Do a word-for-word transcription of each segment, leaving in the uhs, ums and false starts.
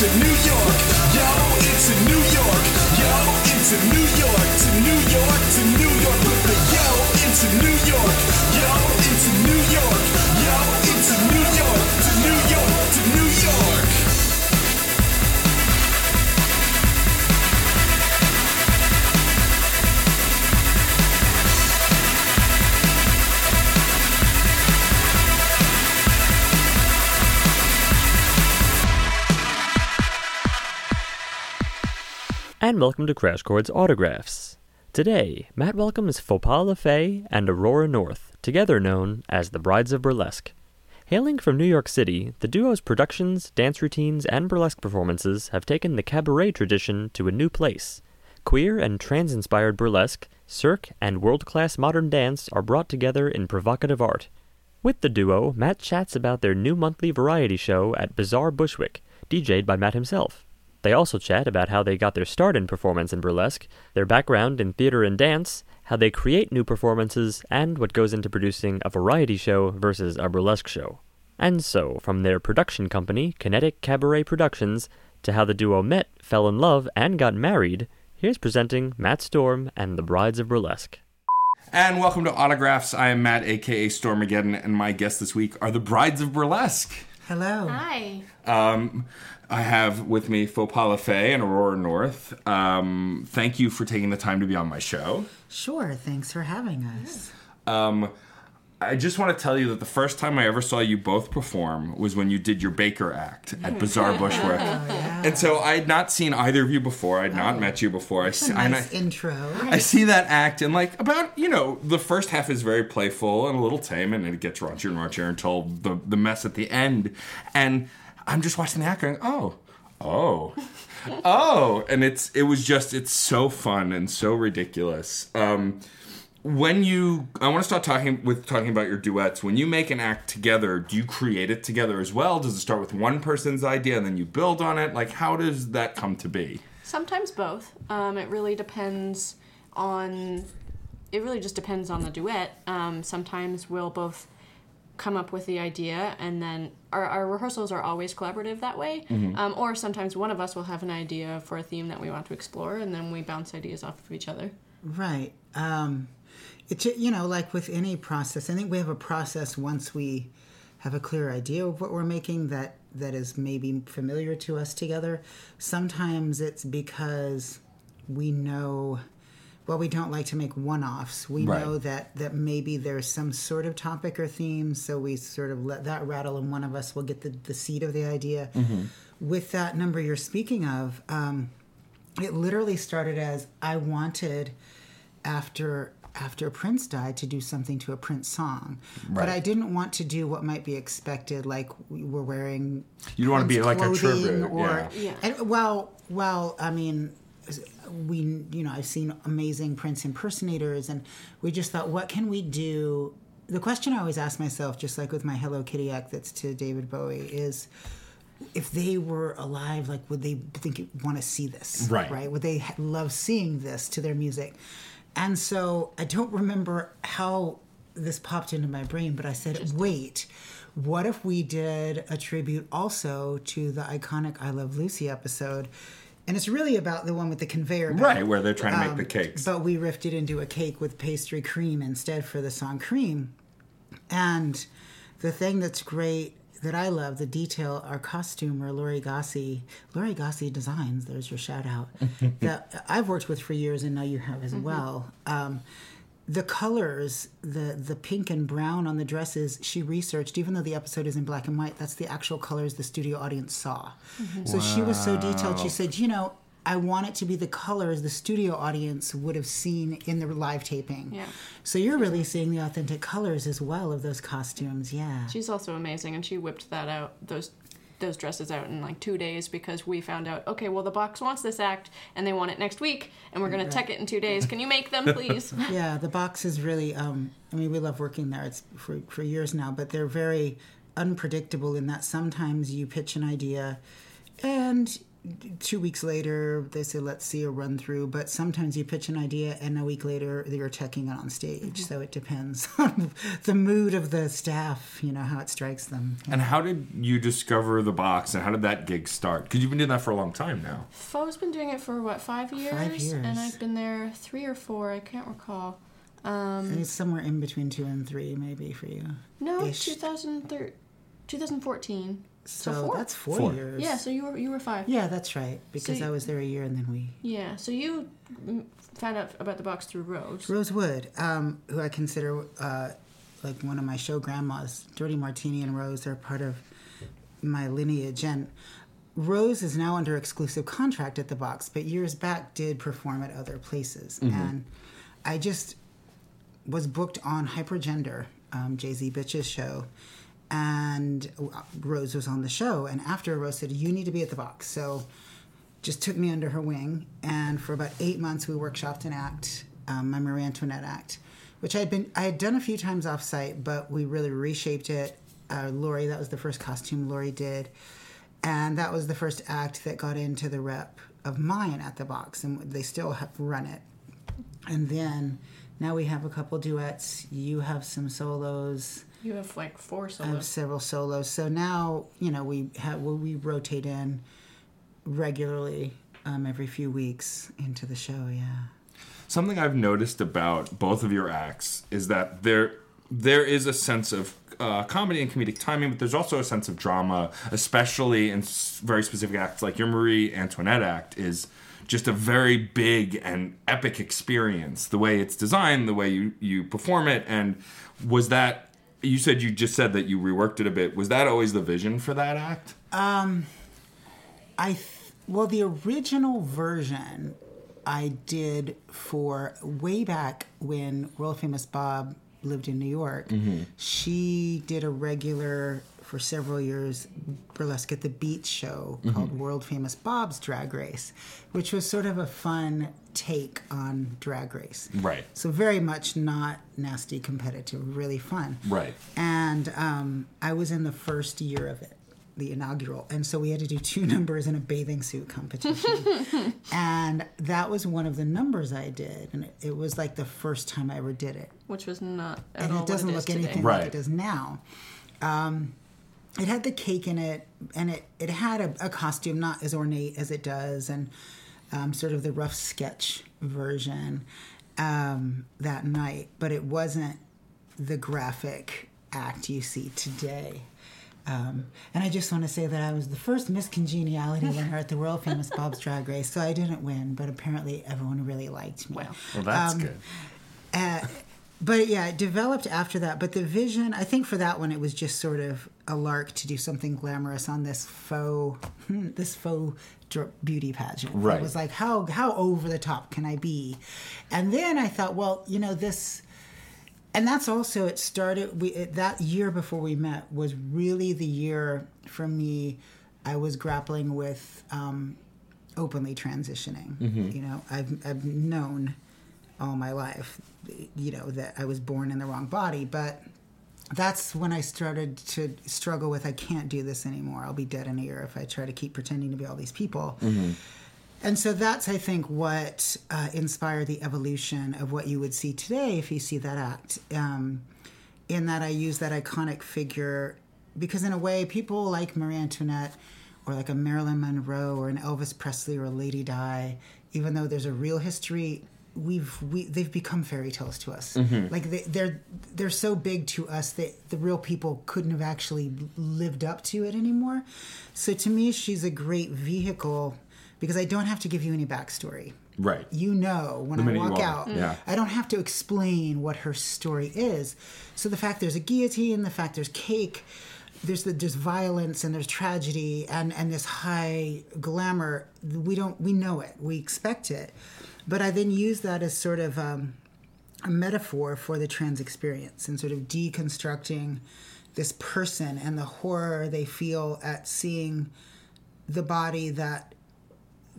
it's in New York, yo, it's in New York, yo, it's in New York, to New York, to New York, with the yo, it's in New York, yo, it's in New York, yo, it's in New York, to New York, to New York. And welcome to Crash Chords Autographs. Today, Matt welcomes Faux Pas le Fae and Aurora North, together known as the Brides of Burlesque. Hailing from New York City, the duo's productions, dance routines, and burlesque performances have taken the cabaret tradition to a new place. Queer and trans-inspired burlesque, cirque, and world-class modern dance are brought together in provocative art. With the duo, Matt chats about their new monthly variety show at Bizarre Bushwick, D J'd by Matt himself. They also chat about how they got their start in performance in burlesque, their background in theater and dance, how they create new performances, and what goes into producing a variety show versus a burlesque show. And so, from their production company, Kinetic Cabaret Productions, to how the duo met, fell in love, and got married, here's presenting Matt Storm and the Brides of Burlesque. And welcome to Autographs. I am Matt, a k a. Stormageddon, and my guests this week are the Brides of Burlesque. Hello. Hi. Um, I have with me Faux Pas le Fae and Aurora North. Um, thank you for taking the time to be on my show. Sure. Thanks for having us. Yeah. Um, I just want to tell you that the first time I ever saw you both perform was when you did your Baker act at Bizarre Bushwick. Oh, yeah. And so I had not seen either of you before. I had not oh, met you before. That's I see, a nice I, intro. I see that act, and like about, you know, the first half is very playful and a little tame, and it gets raunchier and raunchier until the, the mess at the end. And I'm just watching the act going, oh, oh, oh. And it's it was just, it's so fun and so ridiculous. Um When you, I want to start talking with talking about your duets. When you make an act together, do you create it together as well? Does it start with one person's idea and then you build on it? Like, how does that come to be? Sometimes both. Um, it really depends on, it really just depends on the duet. Um, sometimes we'll both come up with the idea, and then our, our rehearsals are always collaborative that way. Mm-hmm. Um, or sometimes one of us will have an idea for a theme that we want to explore, and then we bounce ideas off of each other. Right. Um... It, you know, like with any process, I think we have a process once we have a clear idea of what we're making that, that is maybe familiar to us together. Sometimes it's because we know, well, we don't like to make one-offs. We right. know that, that maybe there's some sort of topic or theme, so we sort of let that rattle, and one of us will get the, the seed of the idea. Mm-hmm. With that number you're speaking of, um, it literally started as I wanted, after... after Prince died, to do something to a Prince song. Right. But I didn't want to do what might be expected, like we were wearing You don't Prince want to be like a tribute. Or, yeah. And, well, well, I mean, we, you know, I've seen amazing Prince impersonators, and we just thought, what can we do? The question I always ask myself, just like with my Hello Kitty act that's to David Bowie, is if they were alive, like, would they think want to see this? Right. Right? Would they love seeing this to their music? And so I don't remember how this popped into my brain, but I said, wait, what if we did a tribute also to the iconic I Love Lucy episode? And it's really about the one with the conveyor belt. Right, where they're trying to make um, the cakes. But we riffed it into a cake with pastry cream instead for the song Cream. And the thing that's great that I love, the detail, our costumer, Lori Gossi, Lori Gossi Designs, there's your shout out, that I've worked with for years and now you have as mm-hmm. well. Um, the colors, the the pink and brown on the dresses, she researched, even though the episode is in black and white, that's the actual colors the studio audience saw. Mm-hmm. So wow. She was so detailed, she said, you know, I want it to be the colors the studio audience would have seen in the live taping. Yeah. So you're really seeing the authentic colors as well of those costumes, yeah. She's also amazing, and she whipped that out, those those dresses out in like two days because we found out, okay, well, the box wants this act, and they want it next week, and we're going right. to tech it in two days. Can you make them, please? Yeah, the box is really, um, I mean, we love working there. It's for, for years now, but they're very unpredictable in that sometimes you pitch an idea, and two weeks later, they say, let's see a run through. But sometimes you pitch an idea and a week later you're checking it on stage. Mm-hmm. So it depends on the mood of the staff, you know, how it strikes them. Yeah. And how did you discover the Box and how did that gig start? Because you've been doing that for a long time now. Foe's been doing it for, what, five years? Five years. And I've been there three or four. I can't recall. Um, and it's somewhere in between two and three maybe for you. No, two thousand thirteen, twenty fourteen. So, so four? That's four, four years. Yeah, so you were you were five. Yeah, that's right, because so you, I was there a year and then we... Yeah, so you found out about the Box through Rose. Rose Wood, um, who I consider uh, like one of my show grandmas. Dirty Martini and Rose are part of my lineage. And Rose is now under exclusive contract at the Box, but years back did perform at other places. Mm-hmm. And I just was booked on Hypergender, um, Jay-Z Bitches show. And Rose was on the show, and after Rose said, you need to be at the Box. So just took me under her wing, and for about eight months we workshopped an act, um, my Marie Antoinette act, which I had been I had done a few times off-site, but we really reshaped it. Uh, Lori, that was the first costume Lori did, and that was the first act that got into the rep of mine at the Box, and they still have run it. And then now we have a couple duets. You have some solos. You have like four solos. I have several solos. So now, you know, we have well, we rotate in regularly um, every few weeks into the show, yeah. Something I've noticed about both of your acts is that there there is a sense of uh, comedy and comedic timing, but there's also a sense of drama, especially in very specific acts. Like your Marie Antoinette act is just a very big and epic experience, the way it's designed, the way you, you perform it. And was that... You said you just said that you reworked it a bit. Was that always the vision for that act? Um, I th- well, the original version I did for way back when World Famous Bob lived in New York. Mm-hmm. She did a regular for several years burlesque at the beach show mm-hmm. called World Famous Bob's Drag Race, which was sort of a fun take on Drag Race. Right. So very much not nasty competitive, really fun. Right. And um, I was in the first year of it, the inaugural. And so we had to do two numbers in a bathing suit competition. And that was one of the numbers I did. And it was like the first time I ever did it. Which was not at and all And it doesn't it look anything right. like it does now. Um, it had the cake in it, and it, it had a, a costume not as ornate as it does, and Um, sort of the rough sketch version um, that night, but it wasn't the graphic act you see today. Um, and I just want to say that I was the first Miss Congeniality winner at the World Famous Bob's Drag Race, so I didn't win, but apparently everyone really liked me. Well, well that's um, good. Uh, but yeah, it developed after that. But the vision, I think for that one, it was just sort of a lark to do something glamorous on this faux, this faux. beauty pageant. Right. It was like, how how over the top can I be? And then I thought, well, you know, this... And that's also, it started... We it, that year before we met was really the year, for me, I was grappling with um, openly transitioning. Mm-hmm. You know, I've I've known all my life, you know, that I was born in the wrong body, but... That's when I started to struggle with, I can't do this anymore. I'll be dead in a year if I try to keep pretending to be all these people. Mm-hmm. And so that's, I think, what uh, inspired the evolution of what you would see today if you see that act. Um, in that I use that iconic figure, because in a way, people like Marie Antoinette or like a Marilyn Monroe or an Elvis Presley or a Lady Di, even though there's a real history... We've we they've become fairy tales to us. Mm-hmm. Like they, they're they're so big to us that the real people couldn't have actually lived up to it anymore. So to me, she's a great vehicle because I don't have to give you any backstory. Right. You know, when I walk out, yeah. I don't have to explain what her story is. So the fact there's a guillotine, the fact there's cake, there's the, there's violence and there's tragedy and and this high glamour. We don't we know it. We expect it. But I then use that as sort of um, a metaphor for the trans experience and sort of deconstructing this person and the horror they feel at seeing the body that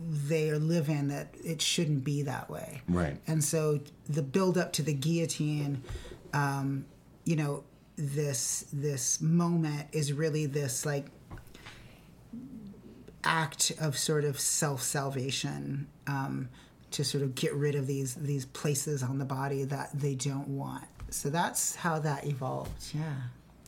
they live in, that it shouldn't be that way. Right. And so the build up to the guillotine, um, you know, this this moment is really this like act of sort of self-salvation um, to sort of get rid of these these places on the body that they don't want. So that's how that evolved, yeah.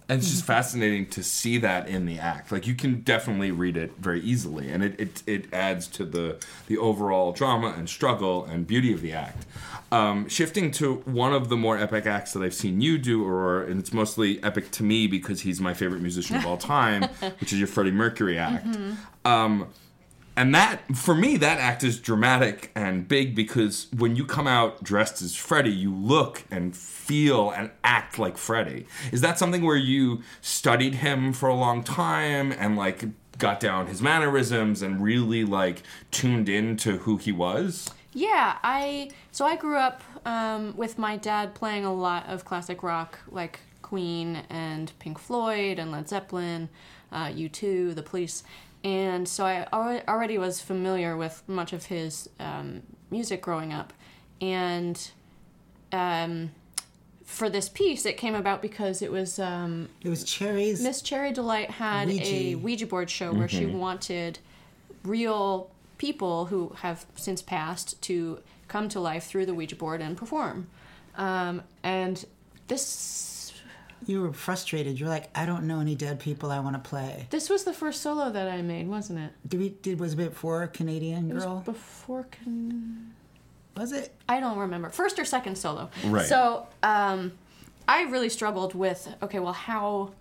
And it's just fascinating to see that in the act. Like, you can definitely read it very easily, and it it, it adds to the, the overall drama and struggle and beauty of the act. Um, shifting to one of the more epic acts that I've seen you do, or and it's mostly epic to me because he's my favorite musician of all time, which is your Freddie Mercury act. Mm-hmm. Um, and that, for me, that act is dramatic and big because when you come out dressed as Freddie, you look and feel and act like Freddie. Is that something where you studied him for a long time and, like, got down his mannerisms and really, like, tuned into who he was? Yeah, I... So I grew up um, with my dad playing a lot of classic rock, like Queen and Pink Floyd and Led Zeppelin, uh, U two, The Police... And so I already was familiar with much of his um, music growing up. And um, for this piece, it came about because it was... Um, it was Cherry's... Miss Cherry Delight had Ouija. a Ouija board show mm-hmm. where she wanted real people who have since passed to come to life through the Ouija board and perform. Um, and this... You were frustrated. You're like, I don't know any dead people I want to play. This was the first solo that I made, wasn't it? Did we? Did was it before Canadian Girl? It was before Can. Was it? I don't remember. First or second solo. Right. So um, I really struggled with. Okay, well, how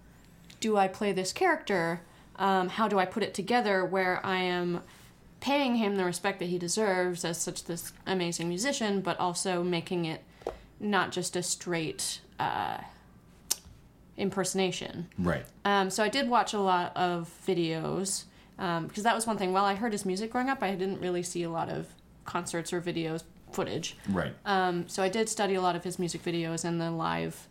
do I play this character? Um, how do I put it together where I am paying him the respect that he deserves as such this amazing musician, but also making it not just a straight. Uh, impersonation. Right. Um, so I did watch a lot of videos um, because that was one thing. While I heard his music growing up, I didn't really see a lot of concerts or videos footage. Right. Um, so I did study a lot of his music videos and the live,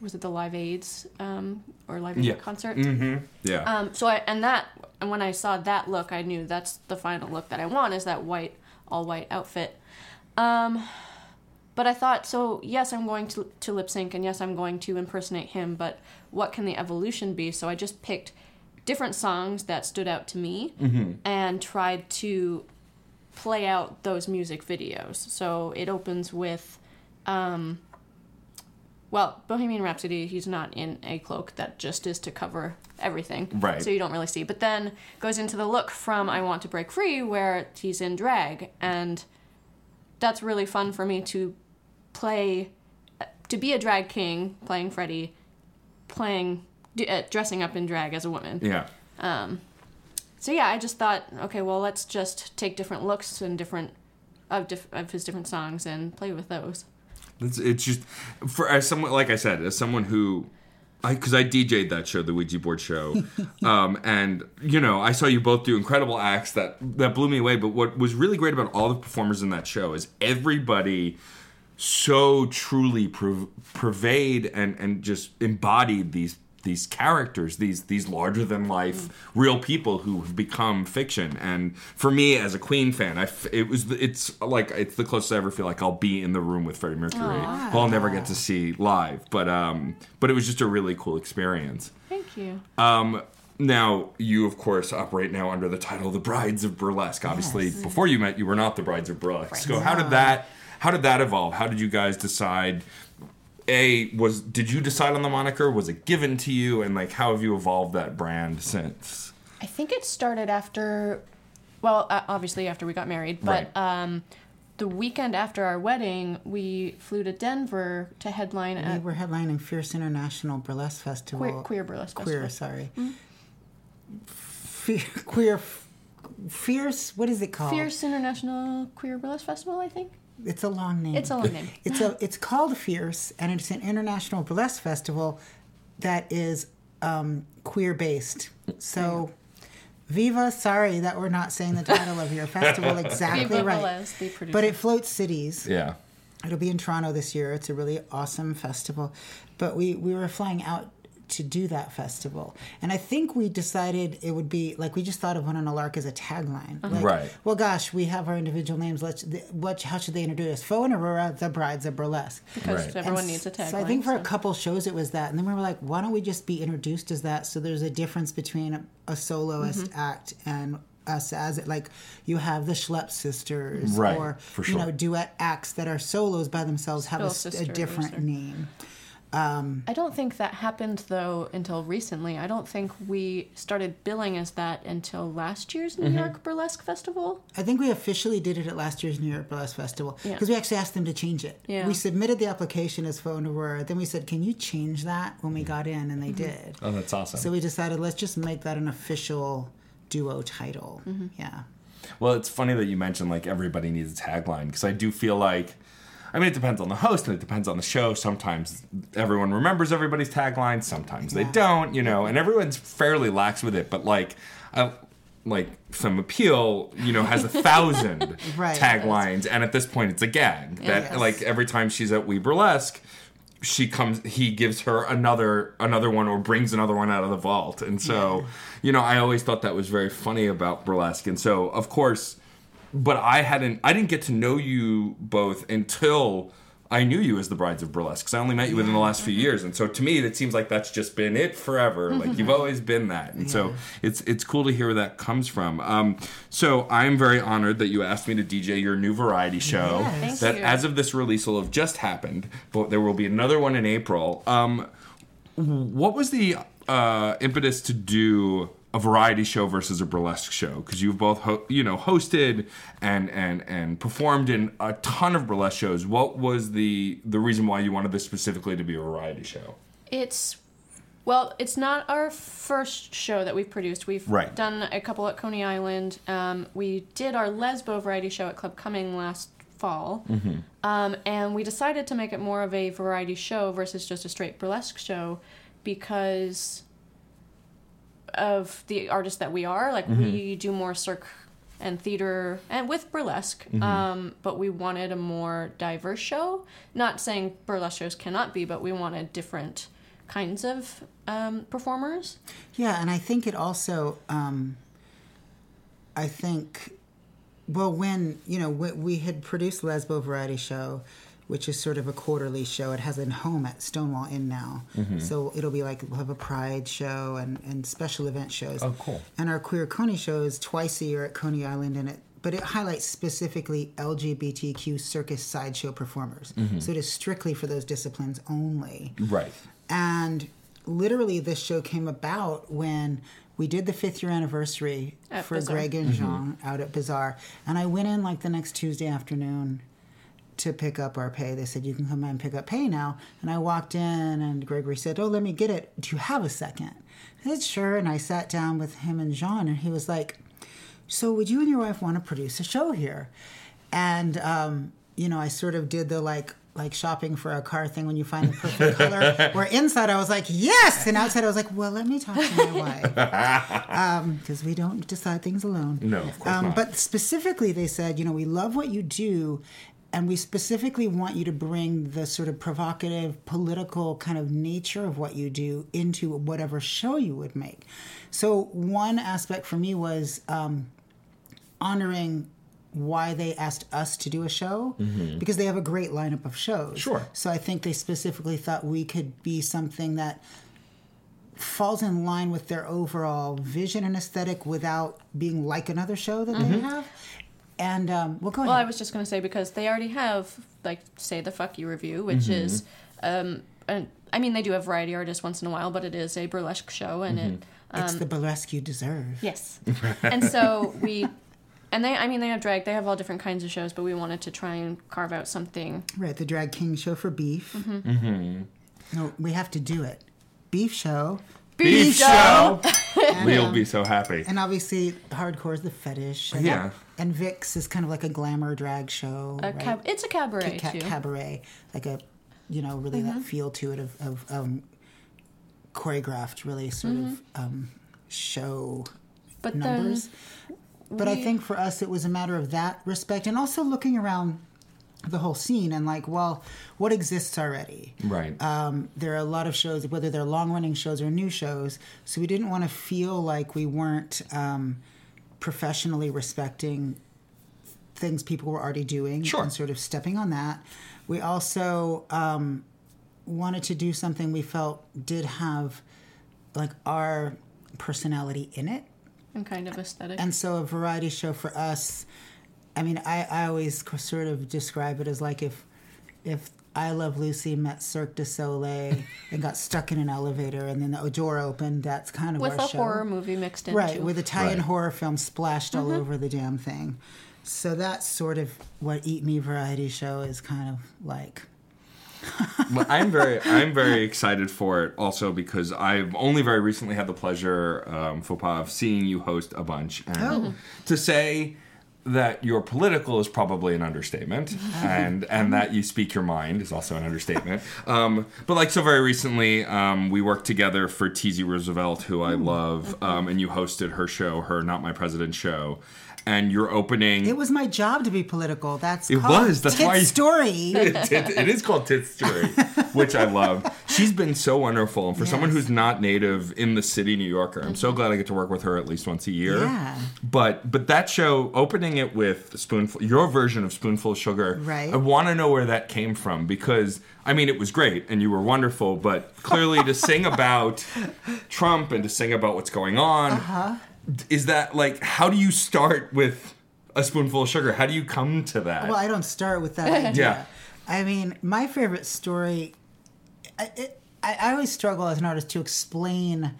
was it the Live Aids um, or Live Aid yeah. concert? Mm-hmm. Yeah. Um, so I, and that, and when I saw that look, I knew that's the final look that I want is that white, all white outfit. Um, But I thought, so yes, I'm going to to lip sync, and yes, I'm going to impersonate him, but what can the evolution be? So I just picked different songs that stood out to me mm-hmm. and tried to play out those music videos. So it opens with, um, well, Bohemian Rhapsody, he's not in a cloak. That just is to cover everything. Right. So you don't really see. But then goes into the look from I Want to Break Free, where he's in drag, and that's really fun for me to... play, to be a drag king, playing Freddie, playing, uh, dressing up in drag as a woman. Yeah. Um. So yeah, I just thought, okay, well, let's just take different looks and different of diff- of his different songs and play with those. It's, it's just for as someone, like I said, as someone who. Because I, I D J'd that show, the Ouija board show, um, and, you know, I saw you both do incredible acts that, that blew me away, but what was really great about all the performers in that show is everybody so truly pur- pervade and, and just embodied these these characters, these these larger-than-life mm-hmm. real people who have become fiction. And for me, as a Queen fan, I f- it was it's like it's the closest I ever feel like I'll be in the room with Freddie Mercury. Aww. I'll never get to see live. But um, but it was just a really cool experience. Thank you. Um, now, you, of course, operate now under the title The Brides of Burlesque. Obviously, yes. Before you met, you were not The Brides of Burlesque. Friends. So how did that... How did that evolve? How did you guys decide? A was did you decide on the moniker? Was it given to you? And like, how have you evolved that brand since? I think it started after, well, uh, obviously after we got married, but right. um, the weekend after our wedding, we flew to Denver to headline. We at, were headlining Fierce International Burlesque Festival. Queer, queer burlesque. Queer, festival. sorry. Mm-hmm. Fe- queer, fierce. What is it called? Fierce International Queer Burlesque Festival, I think. It's a long name. It's a long name. it's a. It's called Fierce, and it's an international burlesque festival that is um, queer-based. So, Viva, sorry that we're not saying the title of your festival exactly Viva right. Velez, the producer. But it floats cities. Yeah. It'll be in Toronto this year. It's a really awesome festival. But we, we were flying out to do that festival. And I think we decided it would be, like, we just thought of One on a Lark as a tagline. Uh-huh. Like, right. Well, gosh, we have our individual names. Let's. The, what? How should they introduce us? Faux and Aurora, the Brides of Burlesque. Because right. everyone and needs a tagline. So I think for so. a couple shows it was that. And then we were like, why don't we just be introduced as that so there's a difference between a, a soloist mm-hmm. act and us as it, like you have the Schlepp sisters, right, or for sure. you know, duet acts that are solos by themselves have a, a different name. Um, I don't think that happened though until recently. I don't think we started billing as that until last year's New mm-hmm. York Burlesque Festival. I think we officially did it at last year's New York Burlesque Festival because yeah. we actually asked them to change it. Yeah. We submitted the application as Faux and Aurora. Then we said, "Can you change that?" when we got in, and they mm-hmm. did. Oh, that's awesome! So we decided let's just make that an official duo title. Mm-hmm. Yeah. Well, it's funny that you mentioned like everybody needs a tagline because I do feel like. I mean, it depends on the host, and it depends on the show. Sometimes everyone remembers everybody's tagline. Sometimes yeah. they don't, you know, and everyone's fairly lax with it. But, like, uh, like Femme Appeal, you know, has a thousand right. taglines. And at this point, it's a gag. Yeah, that, yes. like, every time she's at We Burlesque, she comes, he gives her another another one or brings another one out of the vault. And so, yeah. you know, I always thought that was very funny about burlesque. And so, of course... But I hadn't, I didn't get to know you both until I knew you as the Brides of Burlesque, because I only met you within the last few years. And so to me, it seems like that's just been it forever. Like, you've always been that. And yeah. so it's it's cool to hear where that comes from. Um, so I'm very honored that you asked me to D J your new variety show. Yes. That Thank you. As of this release will have just happened, but there will be another one in April. Um, what was the uh, impetus to do... a variety show versus a burlesque show, because you've both, ho- you know, hosted and, and and performed in a ton of burlesque shows. What was the the reason why you wanted this specifically to be a variety show? It's, well, it's not our first show that we've produced. We've right. done a couple at Coney Island. Um, we did our Lesbo variety show at Club Cumming last fall, mm-hmm. um, and we decided to make it more of a variety show versus just a straight burlesque show because... of the artists that we are, like mm-hmm. we do more cirque and theater and with burlesque, mm-hmm. um, but we wanted a more diverse show. Not saying burlesque shows cannot be, but we wanted different kinds of um, performers. Yeah, and I think it also, um, I think, well, when, you know, we, we had produced Lesbo Variety Show, which is sort of a quarterly show. It has a home at Stonewall Inn now. Mm-hmm. So it'll be like, we'll have a pride show and, and special event shows. Oh, cool. And our Queer Coney show is twice a year at Coney Island, and it but it highlights specifically L G B T Q circus sideshow performers. Mm-hmm. So it is strictly for those disciplines only. Right. And literally this show came about when... we did the fifth year anniversary at for Bizarre. Greg and Jean mm-hmm. out at Bizarre. And I went in like the next Tuesday afternoon... to pick up our pay. They said, you can come by and pick up pay now. And I walked in and Gregory said, oh, let me get it. Do you have a second? I said, sure. And I sat down with him and Jean, and he was like, so would you and your wife want to produce a show here? And, um, you know, I sort of did the like, like shopping for a car thing when you find the perfect color. Where inside I was like, yes! And outside I was like, well, let me talk to my wife. Because um, we don't decide things alone. No, of course um, not. But specifically they said, you know, we love what you do, and we specifically want you to bring the sort of provocative, political kind of nature of what you do into whatever show you would make. So one aspect for me was um, honoring why they asked us to do a show, mm-hmm. because they have a great lineup of shows. Sure. So I think they specifically thought we could be something that falls in line with their overall vision and aesthetic without being like another show that mm-hmm. they have. And um, we'll go ahead. Well, I was just going to say, because they already have, like, Say the Fuck You Review, which mm-hmm. is, um, an, I mean, they do have variety artists once in a while, but it is a burlesque show, and mm-hmm. it... Um, it's the burlesque you deserve. Yes. And so we... And they, I mean, they have drag. They have all different kinds of shows, but we wanted to try and carve out something. Right, the Drag King show for Beef. Mm-hmm. Mm-hmm. No, we have to do it. Beef show... Beef, Beef show. And, we'll um, be so happy. And obviously, Hardcore is the fetish. And, yeah. And Vix is kind of like a glamour drag show. A right? cab- it's a cabaret ca- too. Cabaret, like a, you know, really mm-hmm. that feel to it of, of um, choreographed, really sort mm-hmm. of um, show but numbers. But we... I think for us, it was a matter of that respect, and also looking around the whole scene and like, well, what exists already? Right. Um, there are a lot of shows, whether they're long-running shows or new shows, so we didn't want to feel like we weren't um, professionally respecting things people were already doing. Sure. And sort of stepping on that. We also um, wanted to do something we felt did have like our personality in it. and kind of aesthetic. And so a variety show for us, I mean, I, I always sort of describe it as like if if I Love Lucy met Cirque du Soleil and got stuck in an elevator and then the door opened, that's kind of with our show. With a horror movie mixed in, right, too. With Italian right. horror film splashed mm-hmm. all over the damn thing. So that's sort of what Eat Me Variety Show is kind of like. Well, I'm very I'm very excited for it also because I've only very recently had the pleasure, um, Faux Pas, of seeing you host a bunch. And oh. to say that you're political is probably an understatement, and and that you speak your mind is also an understatement. Um, but like so very recently, um, we worked together for T Z Roosevelt, who I love, um, and you hosted her show, her Not My President show. And you're opening... It was my job to be political. That's it called was. That's Tit's why you, Story. It, it, it is called Tit's Story, which I love. She's been so wonderful. And for yes. someone who's not native in the city New Yorker, I'm so glad I get to work with her at least once a year. Yeah. But but that show, opening it with Spoonful, your version of Spoonful of Sugar, right. I want to know where that came from because... I mean, it was great, and you were wonderful, but clearly to sing about Trump and to sing about what's going on... Uh-huh. Is that, like, how do you start with a spoonful of sugar? How do you come to that? Well, I don't start with that idea. Yeah. I mean, my favorite story, I, it, I, I always struggle as an artist to explain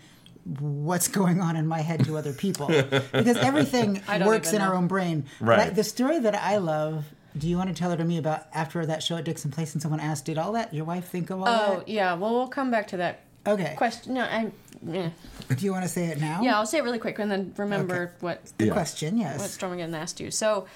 what's going on in my head to other people. Because everything works in know. our own brain. Right. But I, the story that I love... Do you want to tell her to me about after that show at Dixon Place and someone asked, did all that your wife think of all oh, that? Oh, yeah. Well, we'll come back to that. Okay. Question. No, I. Yeah. Do you want to say it now? Yeah, I'll say it really quick and then remember okay. what the yeah. question. Yes. What Storm again asked you. So,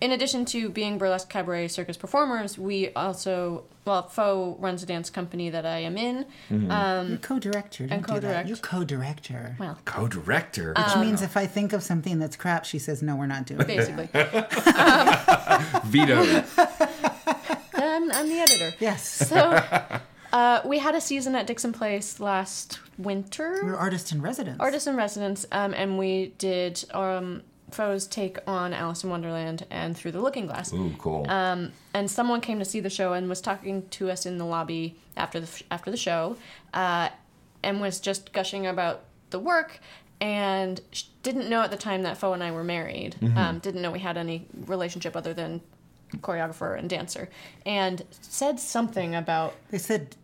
in addition to being burlesque cabaret circus performers, we also well, Faux runs a dance company that I am in. Mm-hmm. Um, You're co-director. And co-direct. You're co-director. Well, co-director, which um, means if I think of something that's crap, she says, "No, we're not doing it." Basically. um, Veto. I'm, I'm the editor. Yes. So. Uh, we had a season at Dixon Place last winter. We were artists in residence. Artists in residence, um, and we did um, Faux's take on Alice in Wonderland and Through the Looking Glass. Ooh, cool. Um, and someone came to see the show and was talking to us in the lobby after the after the show, uh, and was just gushing about the work. And she didn't know at the time that Faux and I were married. Mm-hmm. Um, didn't know we had any relationship other than choreographer and dancer. And said something about... They said...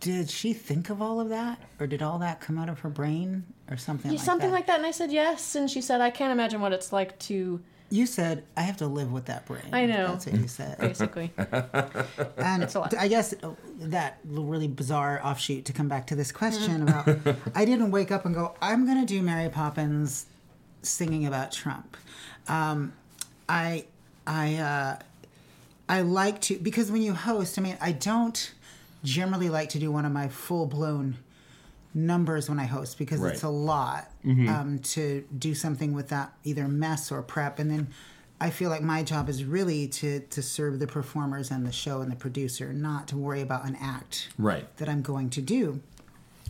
Did she think of all of that? Or did all that come out of her brain? Or something yeah, like something that? Something like that. And I said yes. And she said, I can't imagine what it's like to... You said, I have to live with that brain. I know. That's what you said. Basically. And it's a lot. I guess that really bizarre offshoot to come back to this question mm-hmm. about... I didn't wake up and go, I'm going to do Mary Poppins singing about Trump. Um, I, I, uh, I like to... Because when you host, I mean, I don't... generally like to do one of my full-blown numbers when I host because right. it's a lot mm-hmm. um, to do something with that either mess or prep. And then I feel like my job is really to, to serve the performers and the show and the producer, not to worry about an act right. that I'm going to do.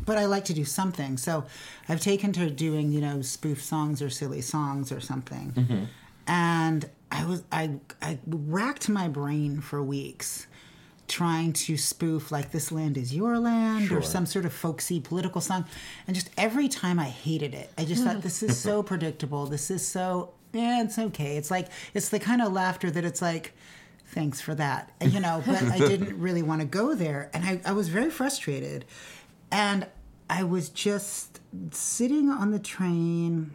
But I like to do something. So I've taken to doing, you know, spoof songs or silly songs or something. Mm-hmm. And I was I I racked my brain for weeks trying to spoof like This Land Is Your Land sure. or some sort of folksy political song. And just every time I hated it. I just thought, this is so predictable. This is so, yeah, it's okay. It's like, it's the kind of laughter that it's like, thanks for that. And, you know, but I didn't really want to go there. And I, I was very frustrated. And I was just sitting on the train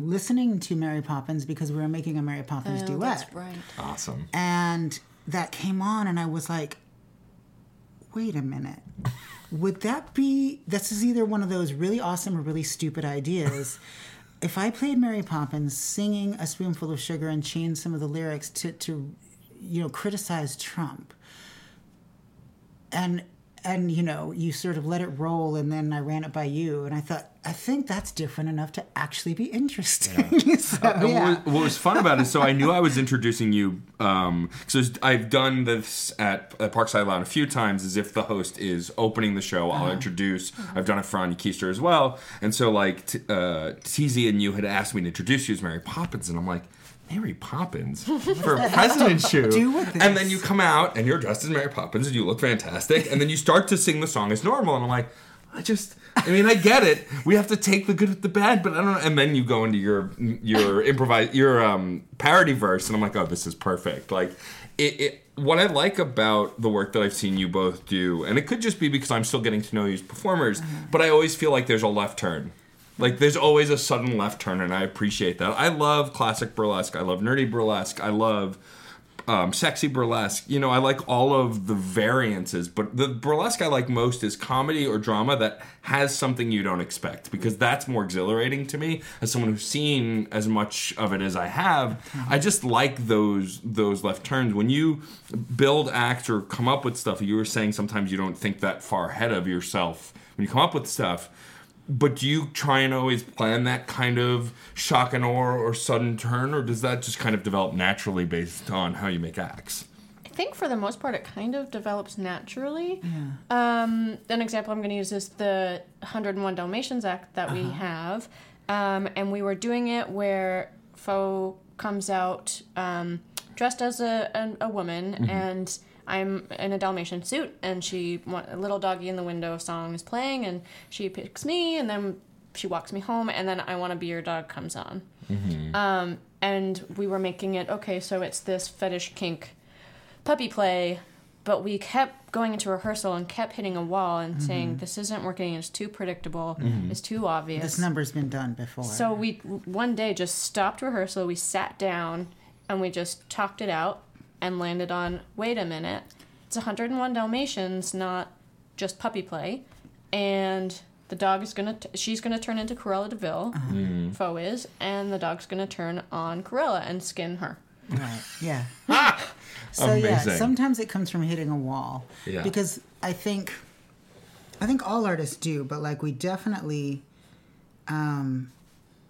listening to Mary Poppins because we were making a Mary Poppins oh, duet. That's right. Awesome. And that came on and I was like, wait a minute, would that be, this is either one of those really awesome or really stupid ideas. If I played Mary Poppins singing A Spoonful of Sugar and changed some of the lyrics to, to you know, criticize Trump, and, and, you know, you sort of let it roll, and then I ran it by you, and I thought, I think that's different enough to actually be interesting. Yeah. so, uh, yeah. what, was, what was fun about it, so I knew I was introducing you, um, so I've done this at, at Parkside Lounge a few times, as if the host is opening the show, I'll uh-huh. introduce, uh-huh. I've done it for Anya Keister as well, and so like, t- uh, T Z and you had asked me to introduce you as Mary Poppins, and I'm like, Mary Poppins for president shoe. Do with this. And then you come out and you're dressed as Mary Poppins and you look fantastic, and then you start to sing the song as normal, and I'm like, I just, I mean, I get it. We have to take the good with the bad, but I don't know. And then you go into your your improvise your um, parody verse, and I'm like, oh, this is perfect. Like, it, it. What I like about the work that I've seen you both do, and it could just be because I'm still getting to know you as performers, but I always feel like there's a left turn. Like, there's always a sudden left turn, and I appreciate that. I love classic burlesque. I love nerdy burlesque. I love um, sexy burlesque. You know, I like all of the variances. But the burlesque I like most is comedy or drama that has something you don't expect, because that's more exhilarating to me. As someone who's seen as much of it as I have, I just like those those left turns. When you build acts or come up with stuff, you were saying sometimes you don't think that far ahead of yourself when you come up with stuff. But do you try and always plan that kind of shock and awe or sudden turn, or does that just kind of develop naturally based on how you make acts? I think for the most part it kind of develops naturally. Yeah. Um, an example I'm going to use is the one oh one Dalmatians act that we uh-huh. have. Um, and we were doing it where Faux comes out um, dressed as a, a, a woman, mm-hmm. and I'm in a Dalmatian suit, and she, a Little Doggy in the Window song is playing, and she picks me, and then she walks me home, and then I Want to Be Your Dog comes on. Mm-hmm. Um, and we were making it, okay, so it's this fetish kink puppy play, but we kept going into rehearsal and kept hitting a wall and mm-hmm. saying, this isn't working, it's too predictable, mm-hmm. it's too obvious. This number's been done before. So we, one day, just stopped rehearsal, we sat down, and we just talked it out, and landed on, wait a minute, it's one oh one Dalmatians, not just puppy play, and the dog is gonna, t- she's gonna turn into Cruella de Vil, uh-huh. mm. Faux is, and the dog's gonna turn on Cruella and skin her. Right, yeah. ah! So amazing. Yeah, sometimes it comes from hitting a wall, yeah. because I think, I think all artists do, but like we definitely, um,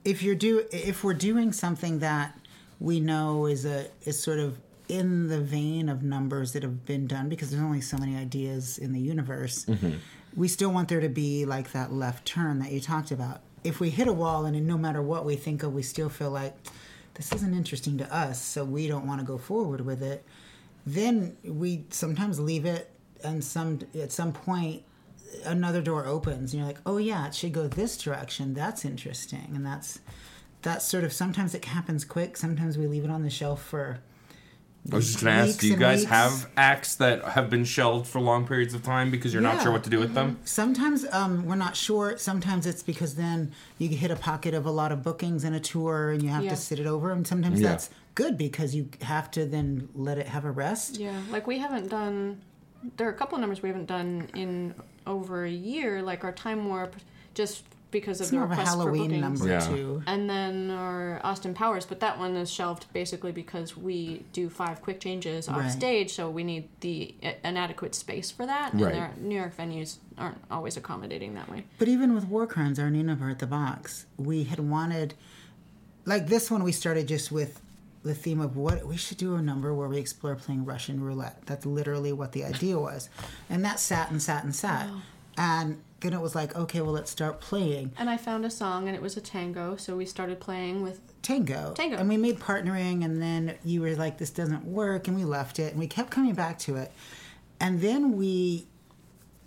if you're do, if we're doing something that we know is a is sort of in the vein of numbers that have been done, because there's only so many ideas in the universe, mm-hmm. we still want there to be like that left turn that you talked about. If we hit a wall and no matter what we think of, we still feel like this isn't interesting to us, so we don't want to go forward with it, then we sometimes leave it, and some at some point another door opens and you're like, oh yeah, it should go this direction, that's interesting. And that's that's sort of, sometimes it happens quick, sometimes we leave it on the shelf for I was just going to ask, do you guys weeks. have acts that have been shelved for long periods of time because you're yeah. not sure what to do with mm-hmm. them? Sometimes um, we're not sure. Sometimes it's because then you hit a pocket of a lot of bookings and a tour and you have yeah. to sit it over. And sometimes yeah. that's good because you have to then let it have a rest. Yeah, like we haven't done, there are a couple of numbers we haven't done in over a year, like our Time Warp just because of it's the more request of a Halloween for number yeah. too. And then our Austin Powers, but that one is shelved basically because we do five quick changes off right. stage, so we need the inadequate space for that, right. and our New York venues aren't always accommodating that way. But even with War Crimes, our new number at the Box, we had wanted, like this one we started just with the theme of what we should do a number where we explore playing Russian roulette. That's literally what the idea was. And that sat and sat and sat. Oh. And then it was like, okay, well, let's start playing. And I found a song, and it was a tango, so we started playing with... Tango. Tango. And we made partnering, and then you were like, this doesn't work, and we left it, and we kept coming back to it. And then we,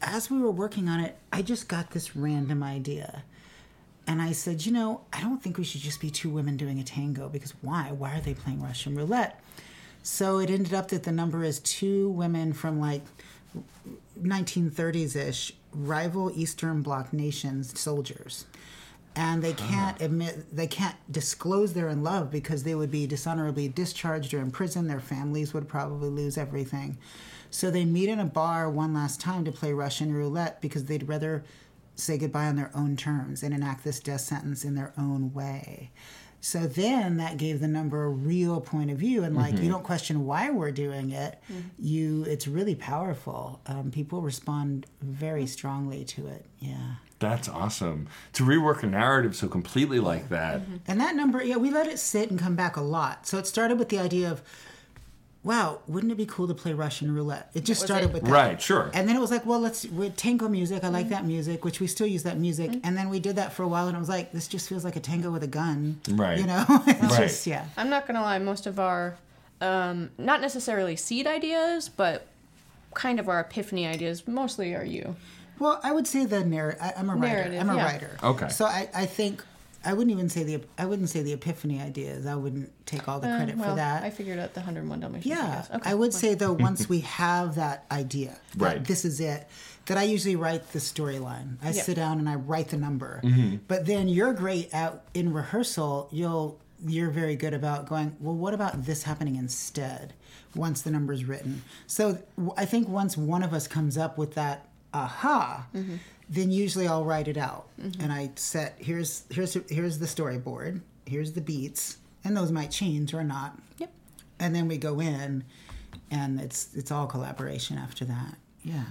as we were working on it, I just got this random idea. And I said, you know, I don't think we should just be two women doing a tango, because why? Why are they playing Russian roulette? So it ended up that the number is two women from, like, nineteen thirties-ish, rival Eastern Bloc nations soldiers, and they can't admit, they can't disclose they're in love because they would be dishonorably discharged or imprisoned. Their families would probably lose everything. So they meet in a bar one last time to play Russian roulette because they'd rather say goodbye on their own terms and enact this death sentence in their own way. So then that gave the number a real point of view, and like mm-hmm. you don't question why we're doing it. Mm-hmm. You, it's really powerful. Um, people respond very strongly to it. Yeah, that's awesome to rework a narrative so completely like that. Mm-hmm. And that number, yeah, we let it sit and come back a lot. So it started with the idea of, wow, wouldn't it be cool to play Russian roulette? It just started it? with that. Right, sure. And then it was like, well, let's with tango music. I like mm-hmm. that music, which we still use that music. Mm-hmm. And then we did that for a while, and it was like, this just feels like a tango with a gun. Right. You know? It's right. just, yeah. I'm not going to lie, most of our, um, not necessarily seed ideas, but kind of our epiphany ideas mostly are you. Well, I would say the narrative. I'm a writer. I'm a yeah. writer. Okay. So I, I think I wouldn't even say the I wouldn't say the epiphany ideas. I wouldn't take all the uh, credit well, for that. I figured out the one oh one Dalmatians. Yeah, I, okay, I would well. say though once we have that idea, right, that this is it. That I usually write the storyline. I yeah. sit down and I write the number. Mm-hmm. But then you're great at in rehearsal. You'll you're very good about going, well, what about this happening instead? Once the number's written, so I think once one of us comes up with that. Aha! Mm-hmm. Then usually I'll write it out, mm-hmm. and I set here's here's here's the storyboard, here's the beats, and those might change or not. Yep. And then we go in, and it's it's all collaboration after that. Yeah.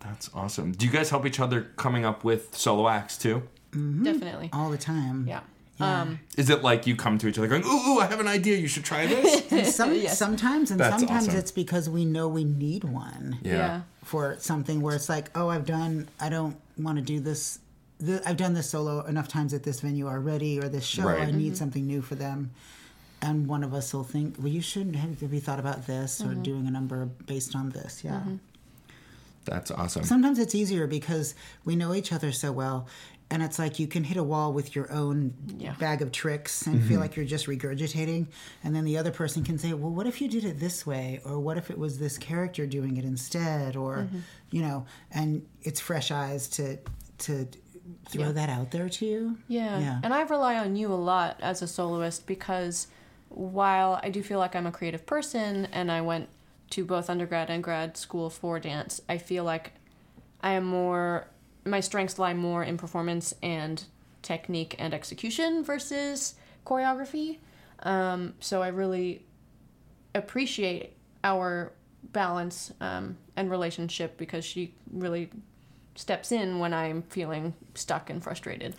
That's awesome. Do you guys help each other coming up with solo acts too? Mm-hmm. Definitely. All the time. Yeah. Yeah. Um, Is it like you come to each other going, ooh, ooh I have an idea, you should try this? And some, yes. Sometimes, and That's sometimes awesome. It's because we know we need one yeah. Yeah. for something where it's like, oh, I've done, I don't want to do this, th- I've done this solo enough times at this venue already or this show, right. I mm-hmm. need something new for them. And one of us will think, well, you should have we thought about this mm-hmm. or doing a number based on this, yeah. Mm-hmm. That's awesome. Sometimes it's easier because we know each other so well. And it's like you can hit a wall with your own yeah. bag of tricks and mm-hmm. feel like you're just regurgitating. And then the other person can say, well, what if you did it this way? Or what if it was this character doing it instead? Or, mm-hmm. you know, and it's fresh eyes to to throw yeah. that out there to you. Yeah. yeah. And I rely on you a lot as a soloist because while I do feel like I'm a creative person and I went to both undergrad and grad school for dance, I feel like I am more... My strengths lie more in performance and technique and execution versus choreography. Um, so I really appreciate our balance um, and relationship because she really steps in when I'm feeling stuck and frustrated.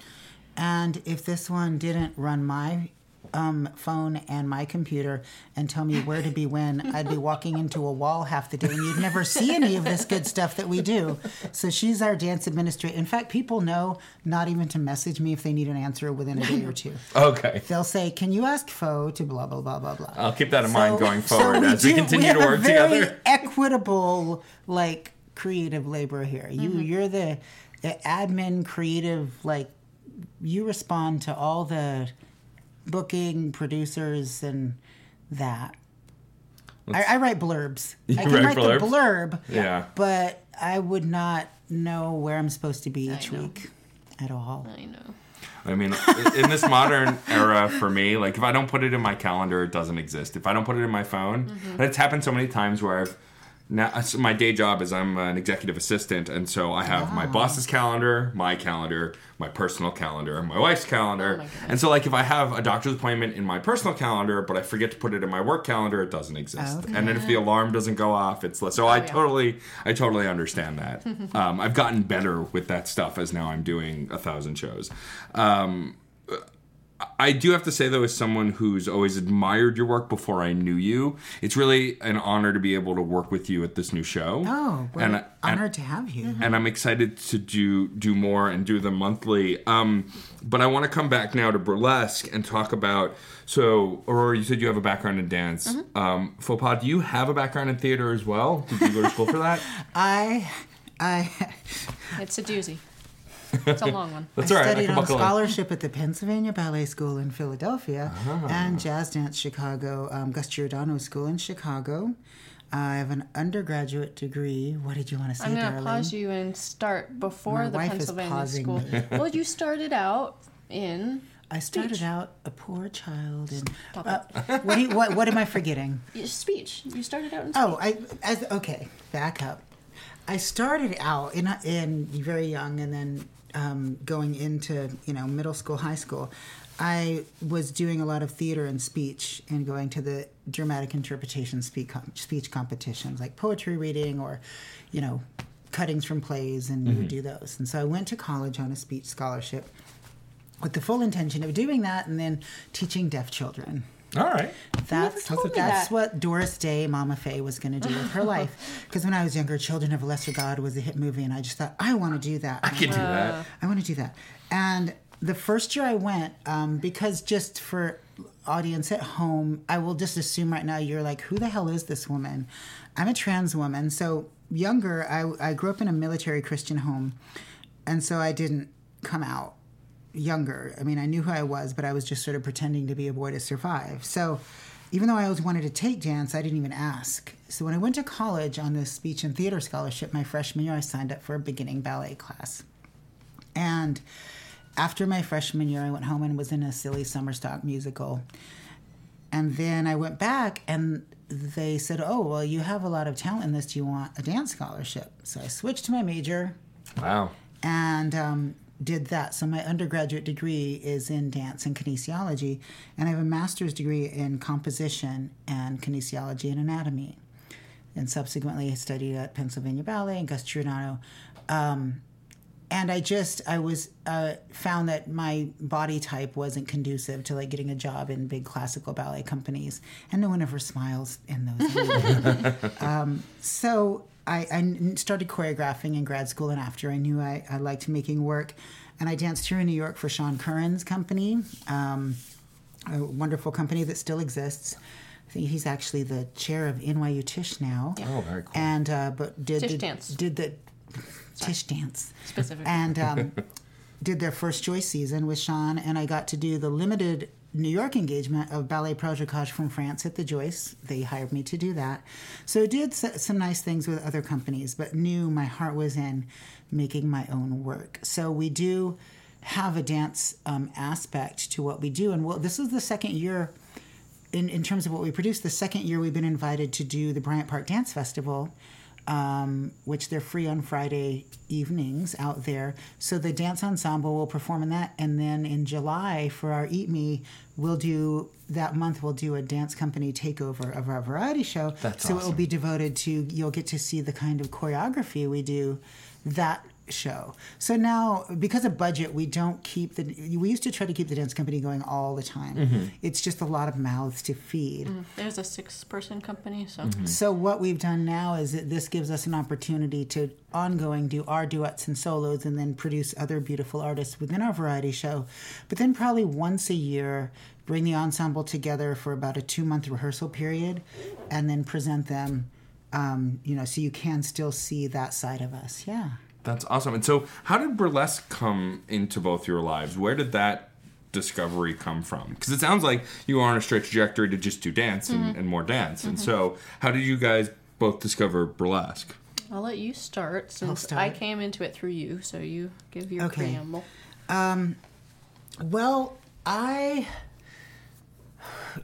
And if this one didn't run my... Um, phone and my computer and tell me where to be when, I'd be walking into a wall half the day and you'd never see any of this good stuff that we do. So she's our dance administrator. In fact, people know not even to message me if they need an answer within a day or two. Okay. They'll say, can you ask Faux to blah, blah, blah, blah, blah. I'll keep that in so, mind going forward so we as do, we continue we to work together. We have a very equitable, like, creative labor here. You, mm-hmm. You're the, the admin creative, like, you respond to all the... booking, producers, and that. I, I write blurbs. You I can write, write blurbs? the blurb, yeah. but I would not know where I'm supposed to be each week at all. I know. I mean, in this modern era for me, like if I don't put it in my calendar, it doesn't exist. If I don't put it in my phone, mm-hmm. and it's happened so many times where I've, now so my day job is I'm an executive assistant, and so I have wow. my boss's calendar, my calendar, my personal calendar, my wife's calendar. Oh my goodness. And so like if I have a doctor's appointment in my personal calendar, but I forget to put it in my work calendar, it doesn't exist. Okay. And then if the alarm doesn't go off, it's less. So oh, I yeah. totally, I totally understand that. um, I've gotten better with that stuff as now I'm doing a thousand shows. Um, I do have to say, though, as someone who's always admired your work before I knew you, it's really an honor to be able to work with you at this new show. Oh, we're and, honored and, to have you. And I'm excited to do do more and do them monthly. Um, but I want to come back now to burlesque and talk about... So, Aurora, you said you have a background in dance. Mm-hmm. Um, Faux Pas, do you have a background in theater as well? Did you go to school for that? I... I. It's a doozy. It's a long one. That's I all right. studied I on scholarship in. at the Pennsylvania Ballet School in Philadelphia ah. and Jazz Dance Chicago, um, Gus Giordano School in Chicago. I have an undergraduate degree. What did you want to say, I'm gonna darling? I'm going to pause you and start before My the wife Pennsylvania is school. Me. Well, you started out in... I started speech. out a poor child in... Stop uh, what, you, what, what am I forgetting? Speech. You started out in speech. Oh, I... As, okay. Back up. I started out in, in very young and then... Um, going into, you know, middle school, high school, I was doing a lot of theater and speech and going to the dramatic interpretation speech, com- speech competitions, like poetry reading or, you know, cuttings from plays, and mm-hmm. we would do those. And so I went to college on a speech scholarship with the full intention of doing that and then teaching deaf children. All right. That's that's that. what Doris Day, Mama Faye, was going to do with her life. Because when I was younger, Children of a Lesser God was a hit movie, and I just thought, I want to do that. I can uh, do that. I want to do that. And the first year I went, um, because just for audience at home, I will just assume right now you're like, who the hell is this woman? I'm a trans woman. So younger, I, I grew up in a military Christian home, and so I didn't come out younger. I mean, I knew who I was, but I was just sort of pretending to be a boy to survive. So even though I always wanted to take dance, I didn't even ask. So when I went to college on this speech and theater scholarship my freshman year, I signed up for a beginning ballet class. And after my freshman year, I went home and was in a silly summer stock musical. And then I went back and they said, oh, well, you have a lot of talent in this. Do you want a dance scholarship? So I switched to my major. Wow. And um, did that. So my undergraduate degree is in dance and kinesiology. And I have a master's degree in composition and kinesiology and anatomy. And subsequently I studied at Pennsylvania Ballet and Gusturiano. Um And I just, I was, uh, found that my body type wasn't conducive to, like, getting a job in big classical ballet companies. And no one ever smiles in those movies. um, so I, I started choreographing in grad school, and after I knew I, I liked making work. And I danced here in New York for Sean Curran's company, um, a wonderful company that still exists. I think he's actually the chair of N Y U Tisch now. Yeah. Oh, very cool. And, uh, but did Tisch the, dance. Did the... Tisch dance. Specifically. And um, did their first Joyce season with Sean, and I got to do the limited New York engagement of Ballet Projecage from France at the Joyce. They hired me to do that. So I did some nice things with other companies, but knew my heart was in making my own work. So we do have a dance um, aspect to what we do. And well, this is the second year, in, in terms of what we produce, the second year we've been invited to do the Bryant Park Dance Festival, Um, which they're free on Friday evenings out there. So the dance ensemble will perform in that. And then in July for our Eat Me, we'll do, that month we'll do a dance company takeover of our variety show. That's so awesome. It will be devoted to, you'll get to see the kind of choreography we do that show. So now, because of budget, we don't keep the, we used to try to keep the dance company going all the time. Mm-hmm. It's just a lot of mouths to feed. Mm. There's a six person company, so. Mm-hmm. So what we've done now is that this gives us an opportunity to ongoing do our duets and solos and then produce other beautiful artists within our variety show. But then probably once a year, bring the ensemble together for about a two month rehearsal period and then present them, um, you know, so you can still see that side of us. Yeah. That's awesome. And so how did burlesque come into both your lives? Where did that discovery come from? Because it sounds like you are on a straight trajectory to just do dance and, mm-hmm. and more dance. Mm-hmm. And so how did you guys both discover burlesque? I'll let you start since start. I came into it through you. So you give your okay. preamble. Um, well, I...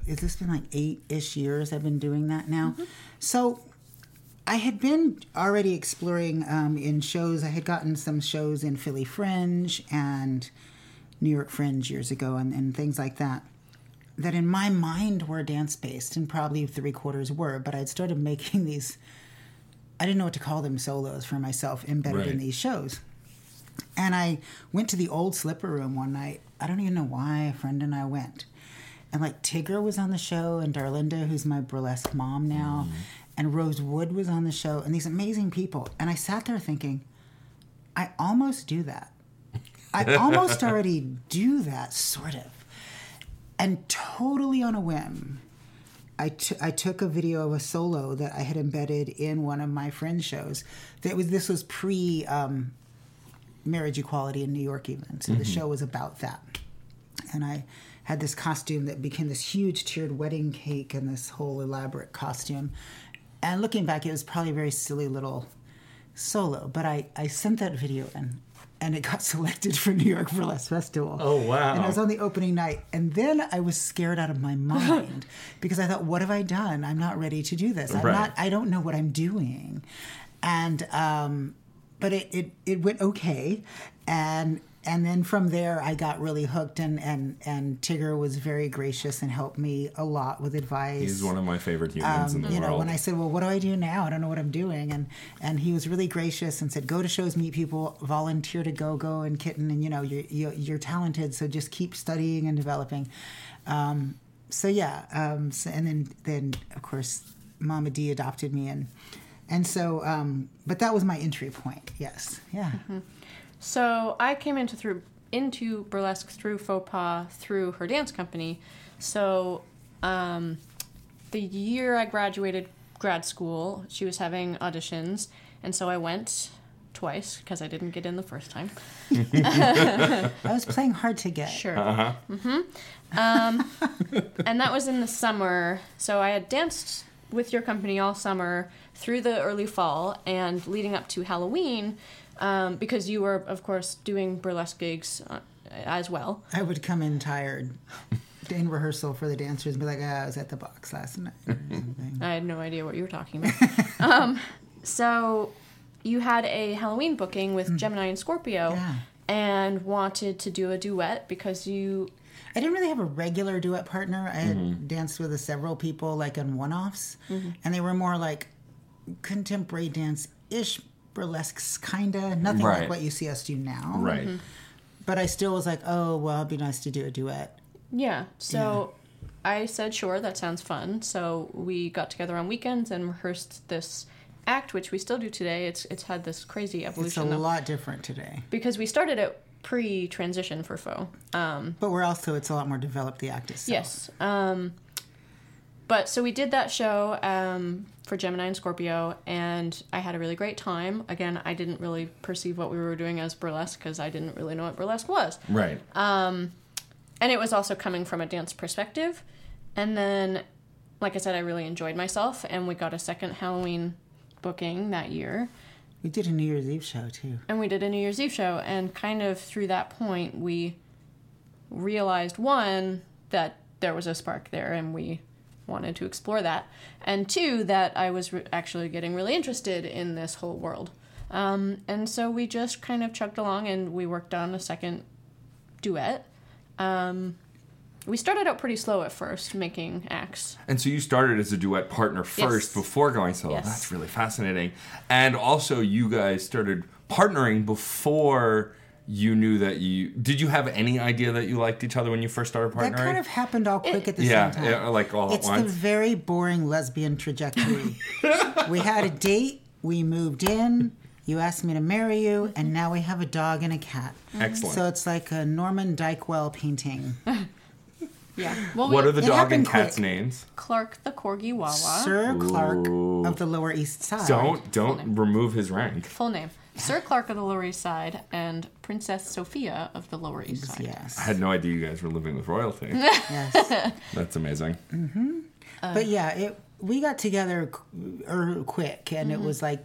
It's just been like eight-ish years I've been doing that now. Mm-hmm. So... I had been already exploring um, in shows. I had gotten some shows in Philly Fringe and New York Fringe years ago and, and things like that, that in my mind were dance-based, and probably three-quarters were, but I'd started making these, I didn't know what to call them, solos for myself embedded right. in these shows. And I went to the old Slipper Room one night. I don't even know why a friend and I went. And, like, Tigger was on the show, and Darlinda, who's my burlesque mom now, mm. and Rose Wood was on the show, and these amazing people. And I sat there thinking, I almost do that. I almost already do that, sort of. And totally on a whim, I, t- I took a video of a solo that I had embedded in one of my friend's shows. That was This was pre, um, marriage equality in New York even, so mm-hmm. the show was about that. And I had this costume that became this huge tiered wedding cake and this whole elaborate costume. And looking back, it was probably a very silly little solo. But I, I sent that video in, and it got selected for New York Burlesque Festival. Oh, wow. And I was on the opening night. And then I was scared out of my mind because I thought, what have I done? I'm not ready to do this. I'm right. not, I don't know what I'm doing. And um, but it, it, it went okay. And and then from there, I got really hooked, and, and, and Tigger was very gracious and helped me a lot with advice. He's one of my favorite humans um, in the you world. You know, when I said, well, what do I do now? I don't know what I'm doing. And and he was really gracious and said, go to shows, meet people, volunteer to Go-Go and Kitten, and, you know, you're, you're, you're talented, so just keep studying and developing. Um, so, yeah. Um, so, and then, then, of course, Mama D adopted me. And, and so, um, but that was my entry point, yes. Yeah. Mm-hmm. So I came into through into burlesque through Faux Pas, through her dance company. So um, the year I graduated grad school, she was having auditions, and so I went twice because I didn't get in the first time. I was playing hard to get. Sure. Uh-huh. Mm-hmm. Um, and that was in the summer, so I had danced with your company all summer through the early fall and leading up to Halloween, um, because you were, of course, doing burlesque gigs as well. I would come in tired in rehearsal for the dancers and be like, oh, I was at the Box last night or something. I had no idea what you were talking about. um, so you had a Halloween booking with Gemini and Scorpio, yeah, and wanted to do a duet because you... I didn't really have a regular duet partner. I had mm-hmm. danced with several people, like in one-offs, mm-hmm. and they were more like contemporary dance-ish burlesques, kinda. Nothing right. like what you see us do now. Right. Mm-hmm. But I still was like, oh, well, it'd be nice to do a duet. Yeah. So yeah. I said, sure, that sounds fun. So we got together on weekends and rehearsed this act, which we still do today. It's it's had this crazy evolution. It's a though, lot different today. Because we started it pre-transition for Faux. Um, but we're also, it's a lot more developed, the act itself. Yes. Um, but so we did that show um, for Gemini and Scorpio, and I had a really great time. Again, I didn't really perceive what we were doing as burlesque because I didn't really know what burlesque was. Right. Um, and it was also coming from a dance perspective. And then, like I said, I really enjoyed myself, and we got a second Halloween booking that year. We did a New Year's Eve show, too. And we did a New Year's Eve show, and kind of through that point, we realized, one, that there was a spark there, and we wanted to explore that, and two, that I was re- actually getting really interested in this whole world. Um, and so we just kind of chugged along, and we worked on a second duet. Um, we started out pretty slow at first, making acts. And so you started as a duet partner first, yes, before going solo. Yes. That's really fascinating. And also you guys started partnering before you knew that you... Did you have any idea that you liked each other when you first started partnering? That kind of happened all quick it, at the yeah, same time. Yeah, like all it's at once. It's the very boring lesbian trajectory. We had a date, we moved in, you asked me to marry you, and now we have a dog and a cat. Excellent. So it's like a Norman Dykewell painting. Yeah. Well, what we, are the dog and cat's quick. names? Clark the Corgi Wawa. Sir Clark Ooh. of the Lower East Side. Don't don't remove his rank. Full name. Sir Clark of the Lower East Side and Princess Sophia of the Lower East Side. Yes. I had no idea you guys were living with royalty. Yes. That's amazing. Mm-hmm. Uh, but yeah, it, we got together er, quick, and mm-hmm. it was like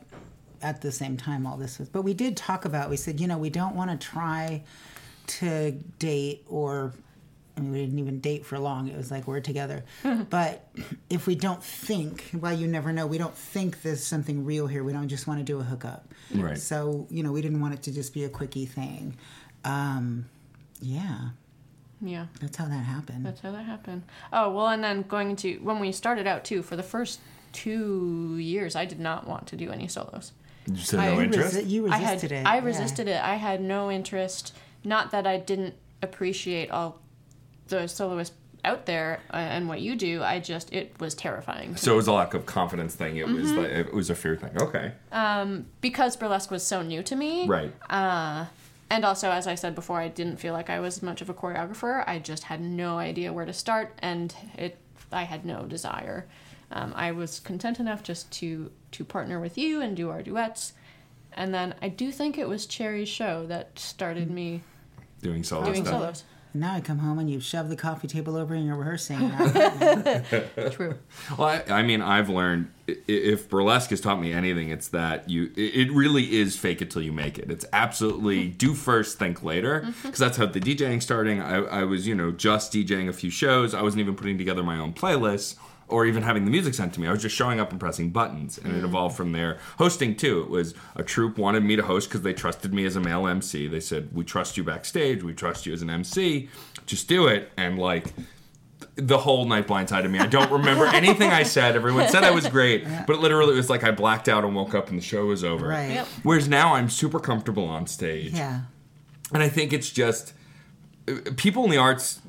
at the same time all this was. But we did talk about, we said, you know, we don't want to try to date or... I mean, we didn't even date for long. It was like we're together. But if we don't think, well, you never know. We don't think there's something real here. We don't just want to do a hookup. Right. So, you know, we didn't want it to just be a quickie thing. Um, yeah. Yeah. That's how that happened. That's how that happened. Oh, well, and then going into, when we started out, too, for the first two years, I did not want to do any solos. So I, no interest? Resi- you resisted I had, it. I resisted yeah. it. I had no interest. Not that I didn't appreciate all the soloist out there uh, and what you do. I just, it was terrifying. So it was a lack of confidence thing. It mm-hmm. was like, it was a fear thing. Okay. Um, because burlesque was so new to me. Right. Uh, and also, as I said before, I didn't feel like I was much of a choreographer. I just had no idea where to start, and it, I had no desire. Um, I was content enough just to, to partner with you and do our duets. And then I do think it was Cherry's show that started me doing solo doing stuff. solos. Now I come home and you shove the coffee table over and you're rehearsing. True. Well, I, I mean, I've learned, if burlesque has taught me anything, it's that you, it really is fake it till you make it. It's absolutely do first, think later. Because mm-hmm. that's how the DJing starting. I, I was, you know, just DJing a few shows. I wasn't even putting together my own playlists or even having the music sent to me. I was just showing up and pressing buttons, and mm. it evolved from there. Hosting, too. It was a troupe wanted me to host because they trusted me as a male M C. They said, we trust you backstage, we trust you as an M C, just do it. And, like, the whole night blindsided me. I don't remember anything I said. Everyone said I was great, yeah. but literally it was like I blacked out and woke up and the show was over. Right. Yep. Whereas now I'm super comfortable on stage. Yeah. And I think it's just, people in the arts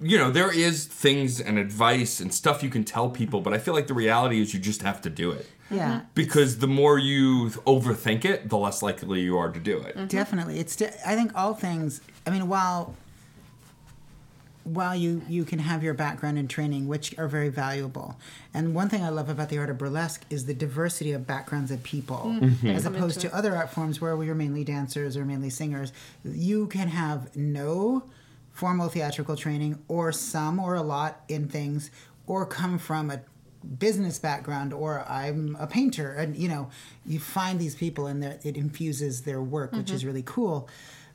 you know, there is things and advice and stuff you can tell people, but I feel like the reality is you just have to do it. Yeah. Because the more you overthink it, the less likely you are to do it. Mm-hmm. Definitely. It's. De- I think all things, I mean, while while you, you can have your background and training, which are very valuable. And one thing I love about the art of burlesque is the diversity of backgrounds and people, mm-hmm. as opposed to other art forms where we are mainly dancers or mainly singers. You can have no formal theatrical training or some or a lot in things, or come from a business background, or I'm a painter, and you know, you find these people and it infuses their work, which mm-hmm. is really cool.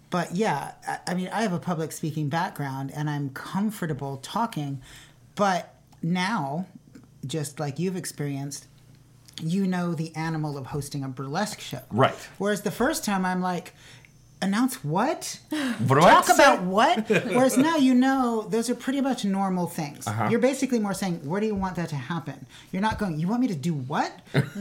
But yeah, I, I mean, I have a public speaking background and I'm comfortable talking, but now, just like you've experienced, you know the animal of hosting a burlesque show. Right. Whereas the first time I'm like, announce what? what Talk I about say? What? Whereas now you know those are pretty much normal things. Uh-huh. You're basically more saying, where do you want that to happen? You're not going, you want me to do what?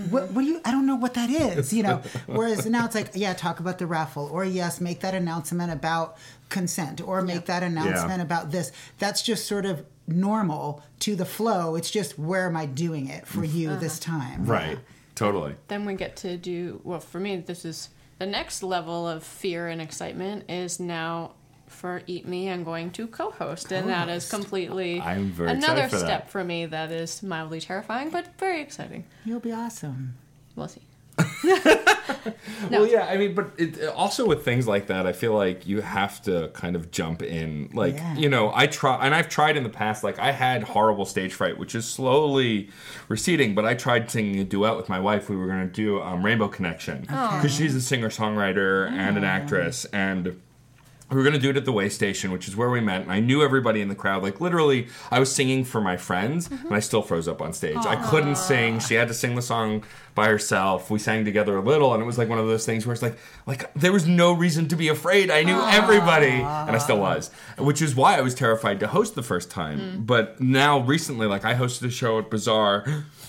what, what do you, I don't know what that is, you know? Whereas now it's like, yeah, talk about the raffle, or yes, make that announcement about consent, or make yep. that announcement yeah. about this. That's just sort of normal to the flow. It's just, where am I doing it for you uh-huh. this time? Right, yeah. Totally. Then we get to do, well, for me, this is, the next level of fear and excitement is now for Eat Me, I'm going to co-host, co-host. And that is completely I'm very another for step that. For me that is mildly terrifying, but very exciting. You'll be awesome. We'll see. No. Well, yeah, I mean, but it, also with things like that, I feel like you have to kind of jump in. Like, yeah. you know, I try, and I've tried in the past, like, I had horrible stage fright, which is slowly receding, but I tried singing a duet with my wife. We were going to do um, Rainbow Connection, because okay. she's a singer-songwriter mm. and an actress, and we were going to do it at the Way Station, which is where we met, and I knew everybody in the crowd. Like, literally, I was singing for my friends, mm-hmm. and I still froze up on stage. Aww. I couldn't sing. She had to sing the song by herself. We sang together a little, and it was like one of those things where it's like, like there was no reason to be afraid. I knew Aww. everybody, and I still was, which is why I was terrified to host the first time. Mm. But now, recently, like, I hosted a show at Bazaar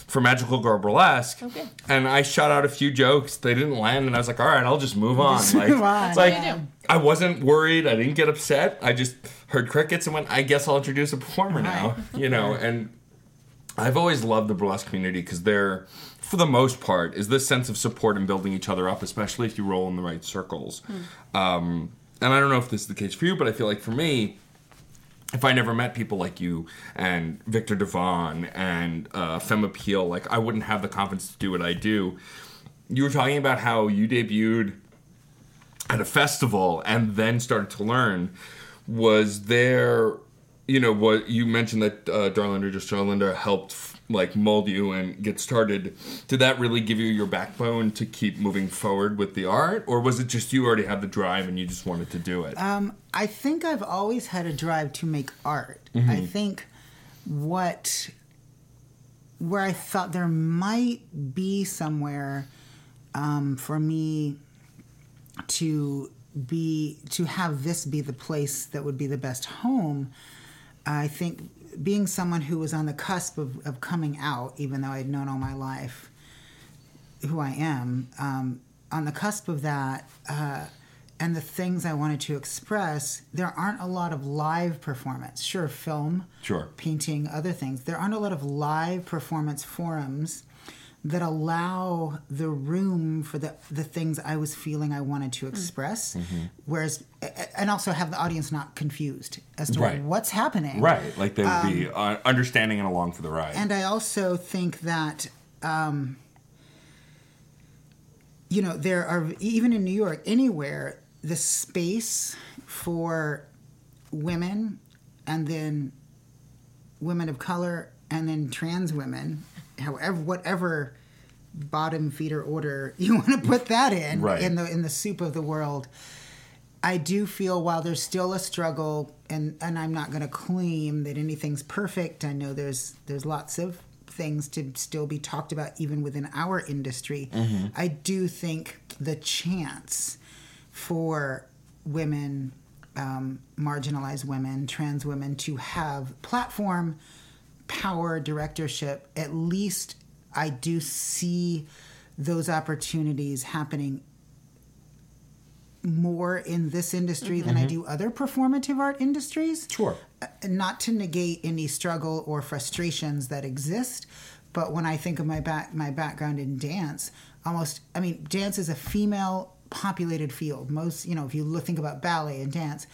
for Magical Girl Burlesque, okay. and I shot out a few jokes. They didn't land, and I was like, all right, I'll just move on. Just like, move on. It's like, yeah. I wasn't worried. I didn't get upset. I just heard crickets and went, I guess I'll introduce a performer right. now. You know, and I've always loved the burlesque community because they're, for the most part, is this sense of support and building each other up, especially if you roll in the right circles. Mm. Um, and I don't know if this is the case for you, but I feel like for me, if I never met people like you and Victor Devon and uh, Femme Appeal, like, I wouldn't have the confidence to do what I do. You were talking about how you debuted at a festival and then started to learn. Was there, you know, what you mentioned that uh, Darlinda, just Darlinda helped like mold you and get started. Did that really give you your backbone to keep moving forward with the art? Or was it just you already had the drive and you just wanted to do it? Um, I think I've always had a drive to make art. Mm-hmm. I think what, where I thought there might be somewhere um, for me to be, to have this be the place that would be the best home, I think being someone who was on the cusp of, of coming out, even though I'd known all my life who I am, um, on the cusp of that, uh, and the things I wanted to express, there aren't a lot of live performance. Sure, film, sure, painting, other things. There aren't a lot of live performance forums that allow the room for the the things I was feeling I wanted to express, mm-hmm. whereas, and also have the audience not confused as to right. what's happening. Right, like they would um, be understanding and along for the ride. And I also think that, um, you know, there are, even in New York, anywhere, the space for women, and then women of color, and then trans women, however, whatever bottom feeder order you want to put that in, right. in the in the soup of the world, I do feel while there's still a struggle, and, and I'm not going to claim that anything's perfect. I know there's there's lots of things to still be talked about, even within our industry. Mm-hmm. I do think the chance for women, um, marginalized women, trans women, to have platform, power, directorship, at least I do see those opportunities happening more in this industry mm-hmm. than I do other performative art industries. Sure. Uh, not to negate any struggle or frustrations that exist, but when I think of my back, my background in dance, almost, I mean, dance is a female populated field. Most, you know, if you look, think about ballet and dance,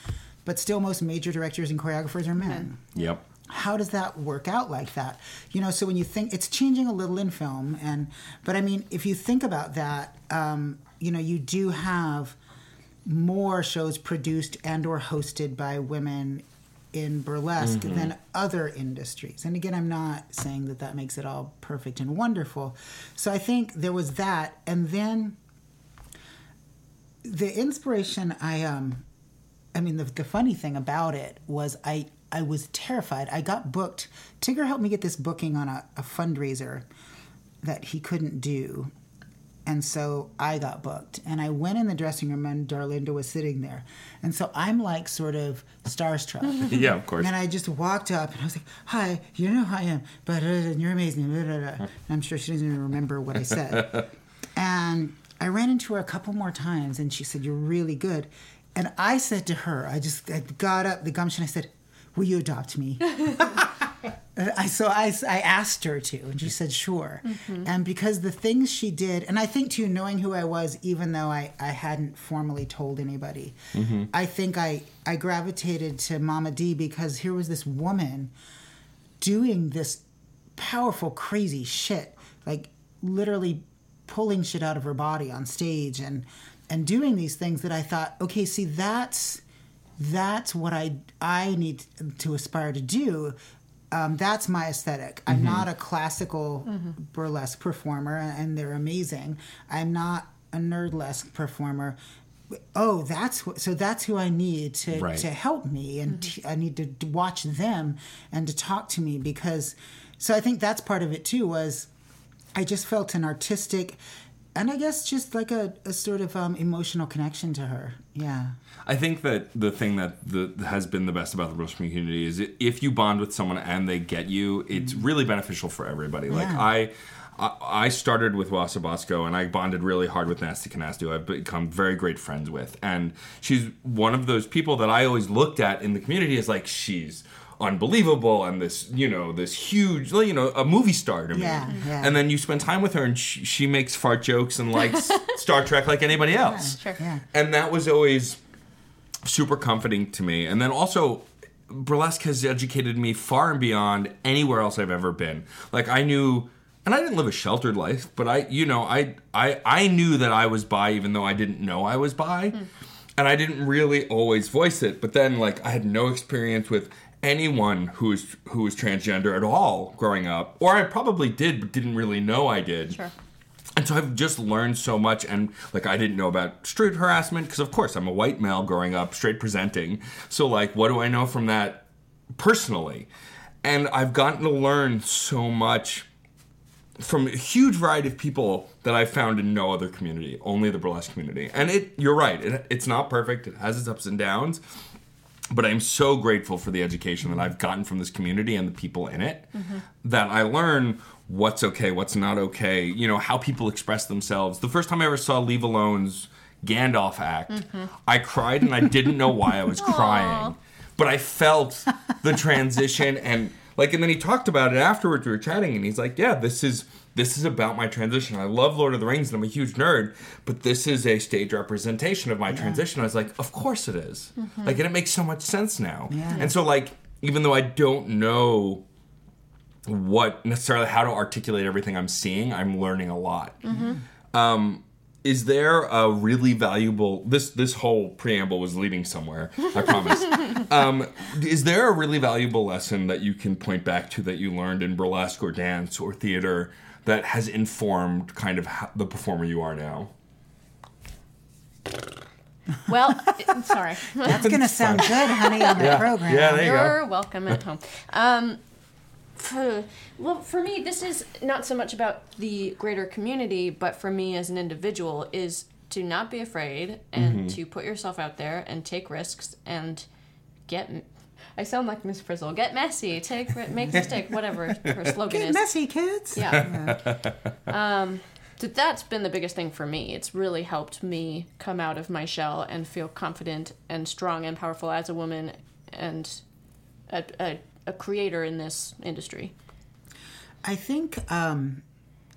but still most major directors and choreographers are men. Mm-hmm. Yep. How does that work out like that? You know, so when you think, it's changing a little in film, and but I mean, if you think about that, um, you know, you do have more shows produced and or hosted by women in burlesque mm-hmm. than other industries. And again, I'm not saying that that makes it all perfect and wonderful. So I think there was that. And then the inspiration, I, um, I mean, the, the funny thing about it was I, I was terrified. I got booked. Tigger helped me get this booking on a, a fundraiser that he couldn't do. And so I got booked. And I went in the dressing room and Darlinda was sitting there. And so I'm like sort of starstruck. Yeah, of course. And I just walked up and I was like, hi, you know who I am. But you're amazing. And I'm sure she doesn't even remember what I said. And I ran into her a couple more times and she said, you're really good. And I said to her, I just I got up the gumption. I said, will you adopt me? I, so I, I asked her to, and she said, sure. Mm-hmm. And because the things she did, and I think, too, knowing who I was, even though I, I hadn't formally told anybody, mm-hmm. I think I, I gravitated to Mama D because here was this woman doing this powerful, crazy shit, like literally pulling shit out of her body on stage and, and doing these things that I thought, okay, see, that's... That's what I, I need to aspire to do. Um, that's my aesthetic. I'm mm-hmm. not a classical mm-hmm. burlesque performer, and they're amazing. I'm not a nerdlesque performer. Oh, that's wh- so that's who I need to, right. to help me, and mm-hmm. t- I need to watch them and to talk to me because... So I think that's part of it, too, was I just felt an artistic... And I guess just like a, a sort of um, emotional connection to her. Yeah. I think that the thing that the, has been the best about the burlesque community is if you bond with someone and they get you, it's mm. really beneficial for everybody. Yeah. Like I... I started with Wasa Bosco, and I bonded really hard with Nasty Canasta, who I've become very great friends with. And she's one of those people that I always looked at in the community as, like, she's unbelievable and this, you know, this huge, you know, a movie star to me. Yeah, yeah. And then you spend time with her, and she, she makes fart jokes and likes Star Trek like anybody else. Yeah, sure. Yeah. And that was always super comforting to me. And then also... burlesque has educated me far and beyond anywhere else I've ever been. Like, I knew... And I didn't live a sheltered life, but I, you know, I, I, I knew that I was bi, even though I didn't know I was bi, mm. and I didn't really always voice it. But then, like, I had no experience with anyone who is who was transgender at all growing up, or I probably did, but didn't really know I did. Sure. And so I've just learned so much, and like I didn't know about street harassment because, of course, I'm a white male growing up, straight presenting. So, like, what do I know from that personally? And I've gotten to learn so much from a huge variety of people that I found in no other community, only the burlesque community. And it, you're right, it, it's not perfect. It has its ups and downs. But I'm so grateful for the education that I've gotten from this community and the people in it mm-hmm. that I learn what's okay, what's not okay, you know, how people express themselves. The first time I ever saw Leave Alone's Gandalf act, mm-hmm. I cried and I didn't know why I was crying. But I felt the transition and... Like, and then he talked about it afterwards, we were chatting, and he's like, yeah, this is this is about my transition. I love Lord of the Rings, and I'm a huge nerd, but this is a stage representation of my yeah. transition. I was like, of course it is. Mm-hmm. Like, and it makes so much sense now. Yeah. And so, like, even though I don't know what necessarily how to articulate everything I'm seeing, I'm learning a lot. Mm-hmm. Um, is there a really valuable... This this whole preamble was leading somewhere, I promise. Um, is there a really valuable lesson that you can point back to that you learned in burlesque or dance or theater that has informed kind of how, the performer you are now? Well, I'm sorry. That's going to sound good, honey, on the yeah. program. Yeah, there you You're go. You're welcome at home. Um, for, well, for me, this is not so much about the greater community, but for me as an individual is to not be afraid and mm-hmm. to put yourself out there and take risks and... Get, I sound like Miss Frizzle. Get messy, take, make a mistake, whatever her slogan is. Get messy, kids. Yeah. yeah. Um, that's been the biggest thing for me. It's really helped me come out of my shell and feel confident and strong and powerful as a woman and a, a, a creator in this industry. I think, um,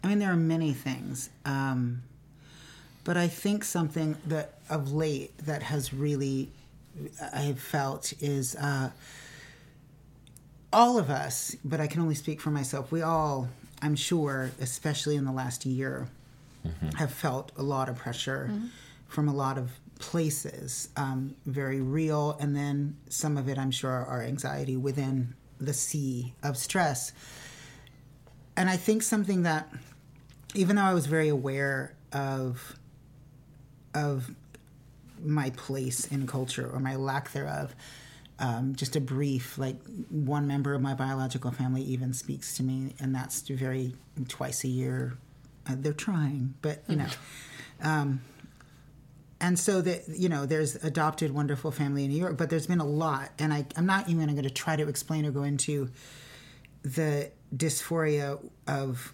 I mean, there are many things, um, but I think something that of late that has really, I have felt is uh, all of us, but I can only speak for myself, we all, I'm sure, especially in the last year, mm-hmm. have felt a lot of pressure mm-hmm. from a lot of places, um, very real, and then some of it, I'm sure, are anxiety within the sea of stress. And I think something that, even though I was very aware of of my place in culture or my lack thereof, um, just a brief, like one member of my biological family even speaks to me, and that's very twice a year. Uh, they're trying, but you know. Um, and so that you know, there's adopted wonderful family in New York, but there's been a lot, and I, I'm not even going to try to explain or go into the dysphoria of,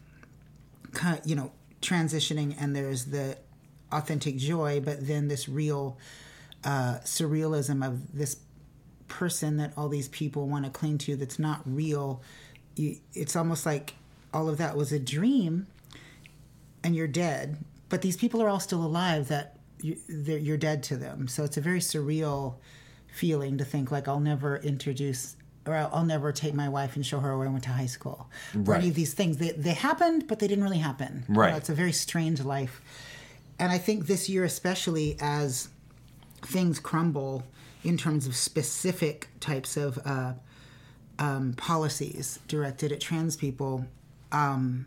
you know, transitioning, and there's the authentic joy, but then this real uh, surrealism of this person that all these people want to cling to that's not real. You, it's almost like all of that was a dream and you're dead, but these people are all still alive that you, you're dead to them. So it's a very surreal feeling to think like I'll never introduce or I'll never take my wife and show her where I went to high school. Right. Or any of these things. They, they happened, but they didn't really happen. Right. You know, it's a very strange life. And I think this year especially, as things crumble in terms of specific types of uh, um, policies directed at trans people, um,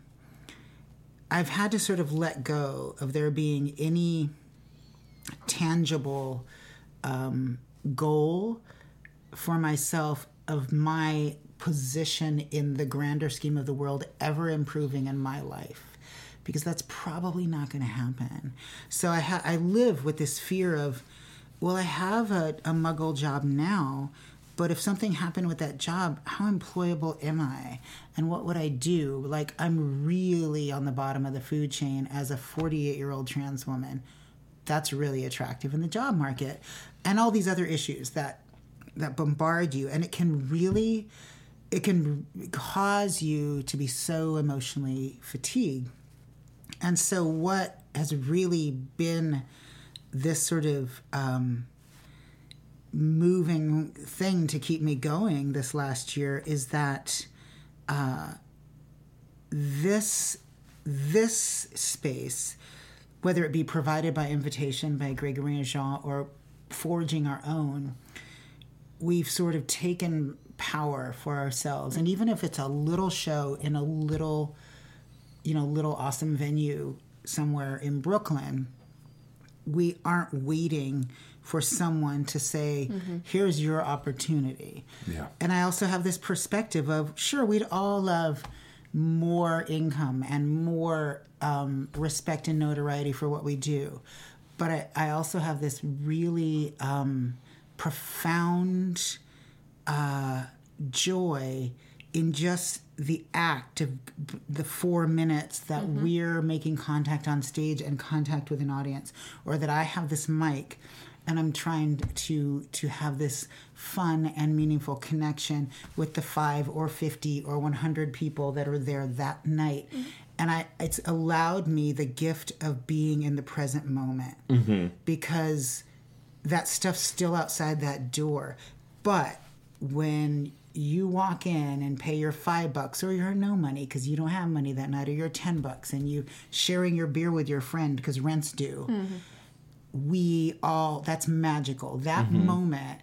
I've had to sort of let go of there being any tangible um, goal for myself of my position in the grander scheme of the world ever improving in my life, because that's probably not going to happen. So I ha- I live with this fear of, well, I have a, a muggle job now, but if something happened with that job, how employable am I? And what would I do? Like, I'm really on the bottom of the food chain as a forty-eight-year-old trans woman. That's really attractive in the job market. And all these other issues that that bombard you. And it can really, it can cause you to be so emotionally fatigued. And so what has really been this sort of um, moving thing to keep me going this last year is that uh, this this space, whether it be provided by invitation by Gregory and Jean or forging our own, we've sort of taken power for ourselves. And even if it's a little show in a little... you know, little awesome venue somewhere in Brooklyn, we aren't waiting for someone to say, mm-hmm. here's your opportunity. Yeah. And I also have this perspective of, sure, we'd all love more income and more um, respect and notoriety for what we do. But I, I also have this really um, profound uh, joy in just the act of the four minutes that mm-hmm. we're making contact on stage and contact with an audience, or that I have this mic and I'm trying to to have this fun and meaningful connection with the five or fifty or one hundred people that are there that night. Mm-hmm. And I it's allowed me the gift of being in the present moment mm-hmm. because that stuff's still outside that door. But when you walk in and pay your five bucks or your no money because you don't have money that night, or your ten bucks, and you sharing your beer with your friend because rent's due. Mm-hmm. We all, that's magical. That mm-hmm. moment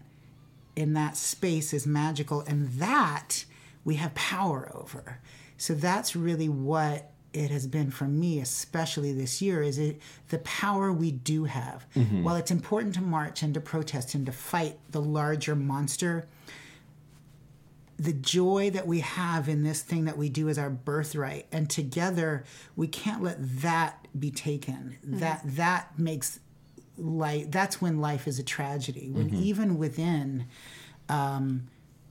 in that space is magical, and that we have power over. So that's really what it has been for me, especially this year, is it the power we do have. Mm-hmm. While it's important to march and to protest and to fight the larger monster, the joy that we have in this thing that we do is our birthright. And together, we can't let that be taken. Mm-hmm. That that makes life, that's when life is a tragedy. When mm-hmm. even within um,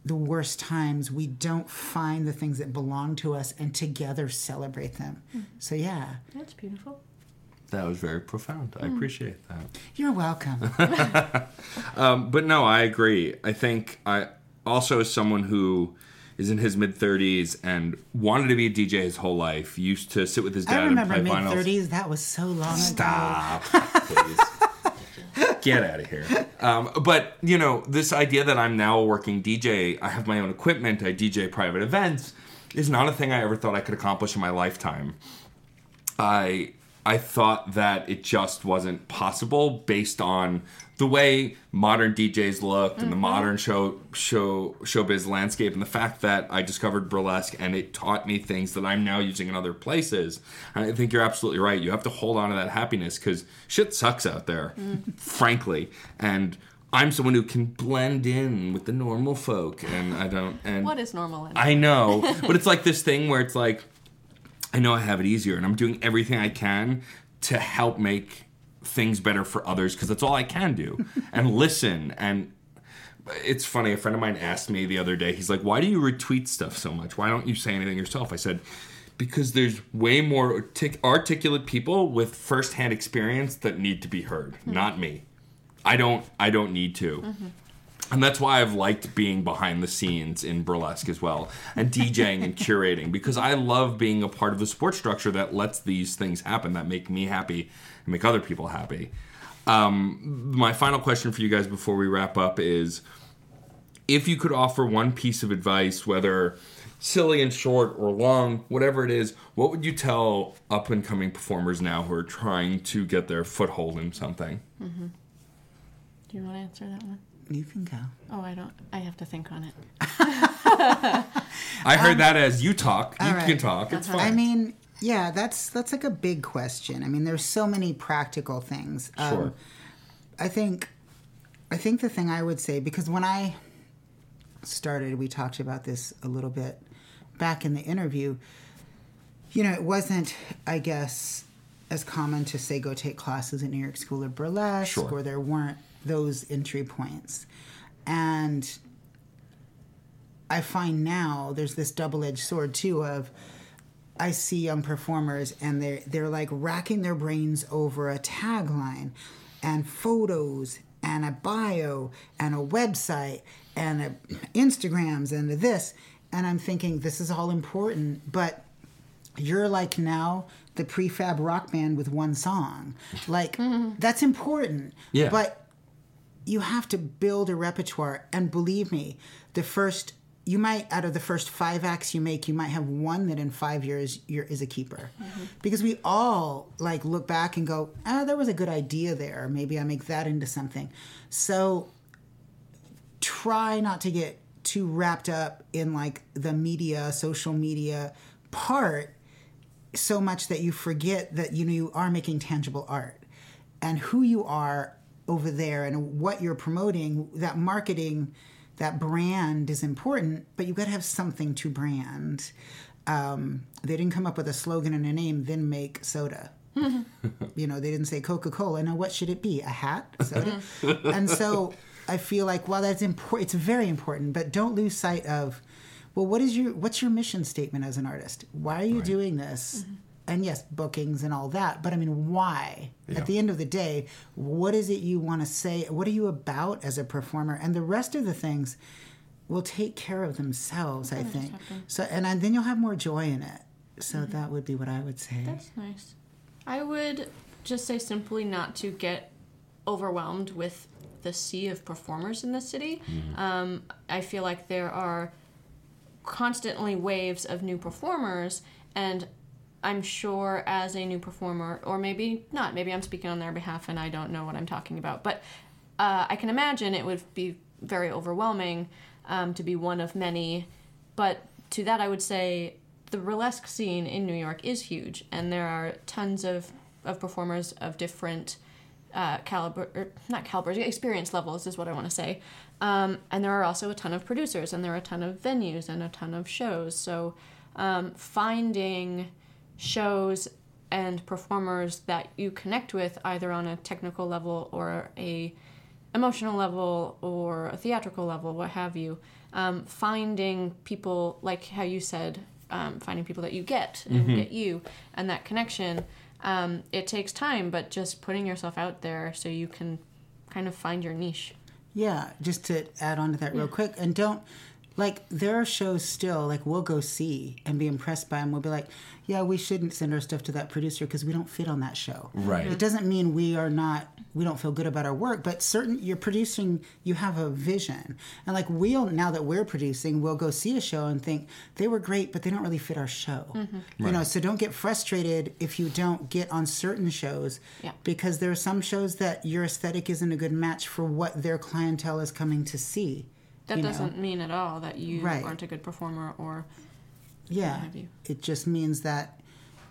the worst times, we don't find the things that belong to us and together celebrate them. Mm-hmm. So, yeah. That's beautiful. That was very profound. Mm. I appreciate that. You're welcome. um, but no, I agree. I think I also, as someone who is in his mid-thirties and wanted to be a D J his whole life, used to sit with his dad and play vinyls. I remember mid-thirties. That was so long Stop, ago. Stop, please. Get out of here. Um, but, you know, this idea that I'm now a working D J, I have my own equipment, I D J private events, is not a thing I ever thought I could accomplish in my lifetime. I... I thought that it just wasn't possible based on the way modern D Js looked mm-hmm. and the modern show, show showbiz landscape and the fact that I discovered burlesque and it taught me things that I'm now using in other places. And I think you're absolutely right. You have to hold on to that happiness because shit sucks out there, mm. frankly. And I'm someone who can blend in with the normal folk. And I don't... And what is normal? Anyway? I know. But it's like this thing where it's like, I know I have it easier, and I'm doing everything I can to help make things better for others, because that's all I can do, and listen. And it's funny, a friend of mine asked me the other day, he's like, why do you retweet stuff so much? Why don't you say anything yourself? I said, because there's way more artic- articulate people with firsthand experience that need to be heard, mm-hmm. not me. I don't, I don't need to. Mm-hmm. And that's why I've liked being behind the scenes in burlesque as well, and DJing and curating, because I love being a part of the support structure that lets these things happen, that make me happy and make other people happy. Um, my final question for you guys before we wrap up is, if you could offer one piece of advice, whether silly and short or long, whatever it is, what would you tell up-and-coming performers now who are trying to get their foothold in something? Mm-hmm. Do you want to answer that one? You can go. Oh, I don't. I have to think on it. I heard um, that as you talk. You right. can talk. It's uh-huh. fine. I mean, yeah, that's that's like a big question. I mean, there's so many practical things. Um, sure. I think, I think the thing I would say, because when I started, we talked about this a little bit back in the interview. You know, it wasn't, I guess, as common to say go take classes at New York School of Burlesque, sure. or there weren't those entry points. And I find now there's this double-edged sword too of, I see young performers and they're, they're like racking their brains over a tagline and photos and a bio and a website and a Instagrams and a this. And I'm thinking, this is all important, but you're like now the prefab rock band with one song. Like, mm-hmm. that's important. Yeah. But you have to build a repertoire, and believe me, the first you might out of the first five acts you make, you might have one that in five years you're, is a keeper, mm-hmm. because we all like look back and go, "Ah, oh, there was a good idea there. Maybe I make that into something." So try not to get too wrapped up in like the media, social media part so much that you forget that you know you are making tangible art and who you are over there and what you're promoting, that marketing, that brand is important, but you've got to have something to brand. Um, they didn't come up with a slogan and a name, then make soda. You know, they didn't say Coca-Cola. Now, what should it be? A hat? Soda? And so I feel like, well, that's important. It's very important, but don't lose sight of, well, what is your what's your mission statement as an artist? Why are you right. doing this? Mm-hmm. And yes, bookings and all that. But I mean, why? Yeah. At the end of the day, what is it you want to say? What are you about as a performer? And the rest of the things will take care of themselves, I think. So, and, and then you'll have more joy in it. So mm-hmm. that would be what I would say. That's nice. I would just say simply not to get overwhelmed with the sea of performers in the city. Mm-hmm. Um, I feel like there are constantly waves of new performers, and I'm sure as a new performer, or maybe not, maybe I'm speaking on their behalf and I don't know what I'm talking about, but uh, I can imagine it would be very overwhelming um, to be one of many. But to that I would say the burlesque scene in New York is huge, and there are tons of, of performers of different uh, caliber, or not calibers, experience levels is what I want to say. Um, and there are also a ton of producers, and there are a ton of venues and a ton of shows. So um, finding shows and performers that you connect with, either on a technical level or a emotional level or a theatrical level, what have you, um, finding people, like how you said, um, finding people that you get and mm-hmm. get you and that connection. Um, it takes time, but just putting yourself out there so you can kind of find your niche. Yeah, just to add on to that real yeah. quick. And don't, like, there are shows still, like, we'll go see and be impressed by them. We'll be like, yeah, we shouldn't send our stuff to that producer because we don't fit on that show. Right. Mm-hmm. It doesn't mean we are not, we don't feel good about our work, but certain, you're producing, you have a vision. And, like, we'll, now that we're producing, we'll go see a show and think, they were great, but they don't really fit our show. Mm-hmm. You right. know, so don't get frustrated if you don't get on certain shows yeah. because there are some shows that your aesthetic isn't a good match for what their clientele is coming to see. That you doesn't know. mean at all that you right. aren't a good performer or yeah. what have you. It just means that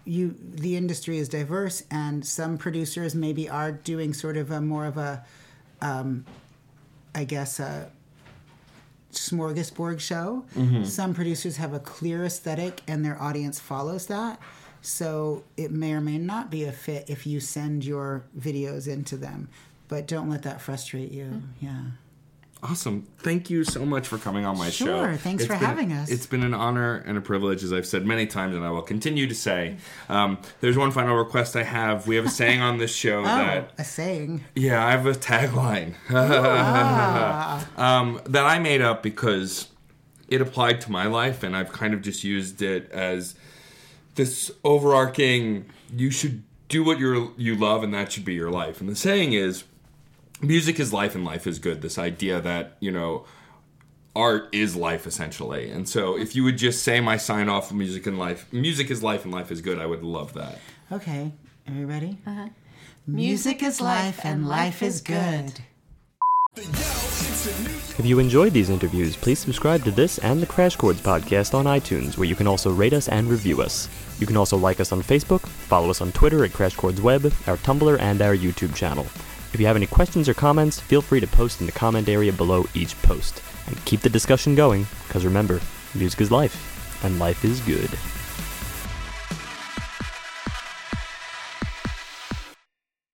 you the industry is diverse, and some producers maybe are doing sort of a more of a, um, I guess, a smorgasbord show. Mm-hmm. Some producers have a clear aesthetic, and their audience follows that. So it may or may not be a fit if you send your videos into them. But don't let that frustrate you. Mm-hmm. Yeah. Awesome. Thank you so much for coming on my sure, show. Sure. Thanks it's for been, having us. It's been an honor and a privilege, as I've said many times, and I will continue to say. Um, there's one final request I have. We have a saying on this show oh, that... a saying? Yeah, I have a tagline. ah. um, that I made up because it applied to my life, and I've kind of just used it as this overarching, you should do what you're, you love, and that should be your life. And the saying is, music is life and life is good. This idea that, you know, art is life, essentially. And so if you would just say my sign off, music and life, music is life and life is good, I would love that. Okay. Are you ready? Uh-huh. Music is life and life is good. If you enjoyed these interviews, please subscribe to this and the Crash Chords podcast on iTunes, where you can also rate us and review us. You can also like us on Facebook, follow us on Twitter at Crash Chords Web, our Tumblr, and our YouTube channel. If you have any questions or comments, feel free to post in the comment area below each post. And keep the discussion going, because remember, music is life, and life is good.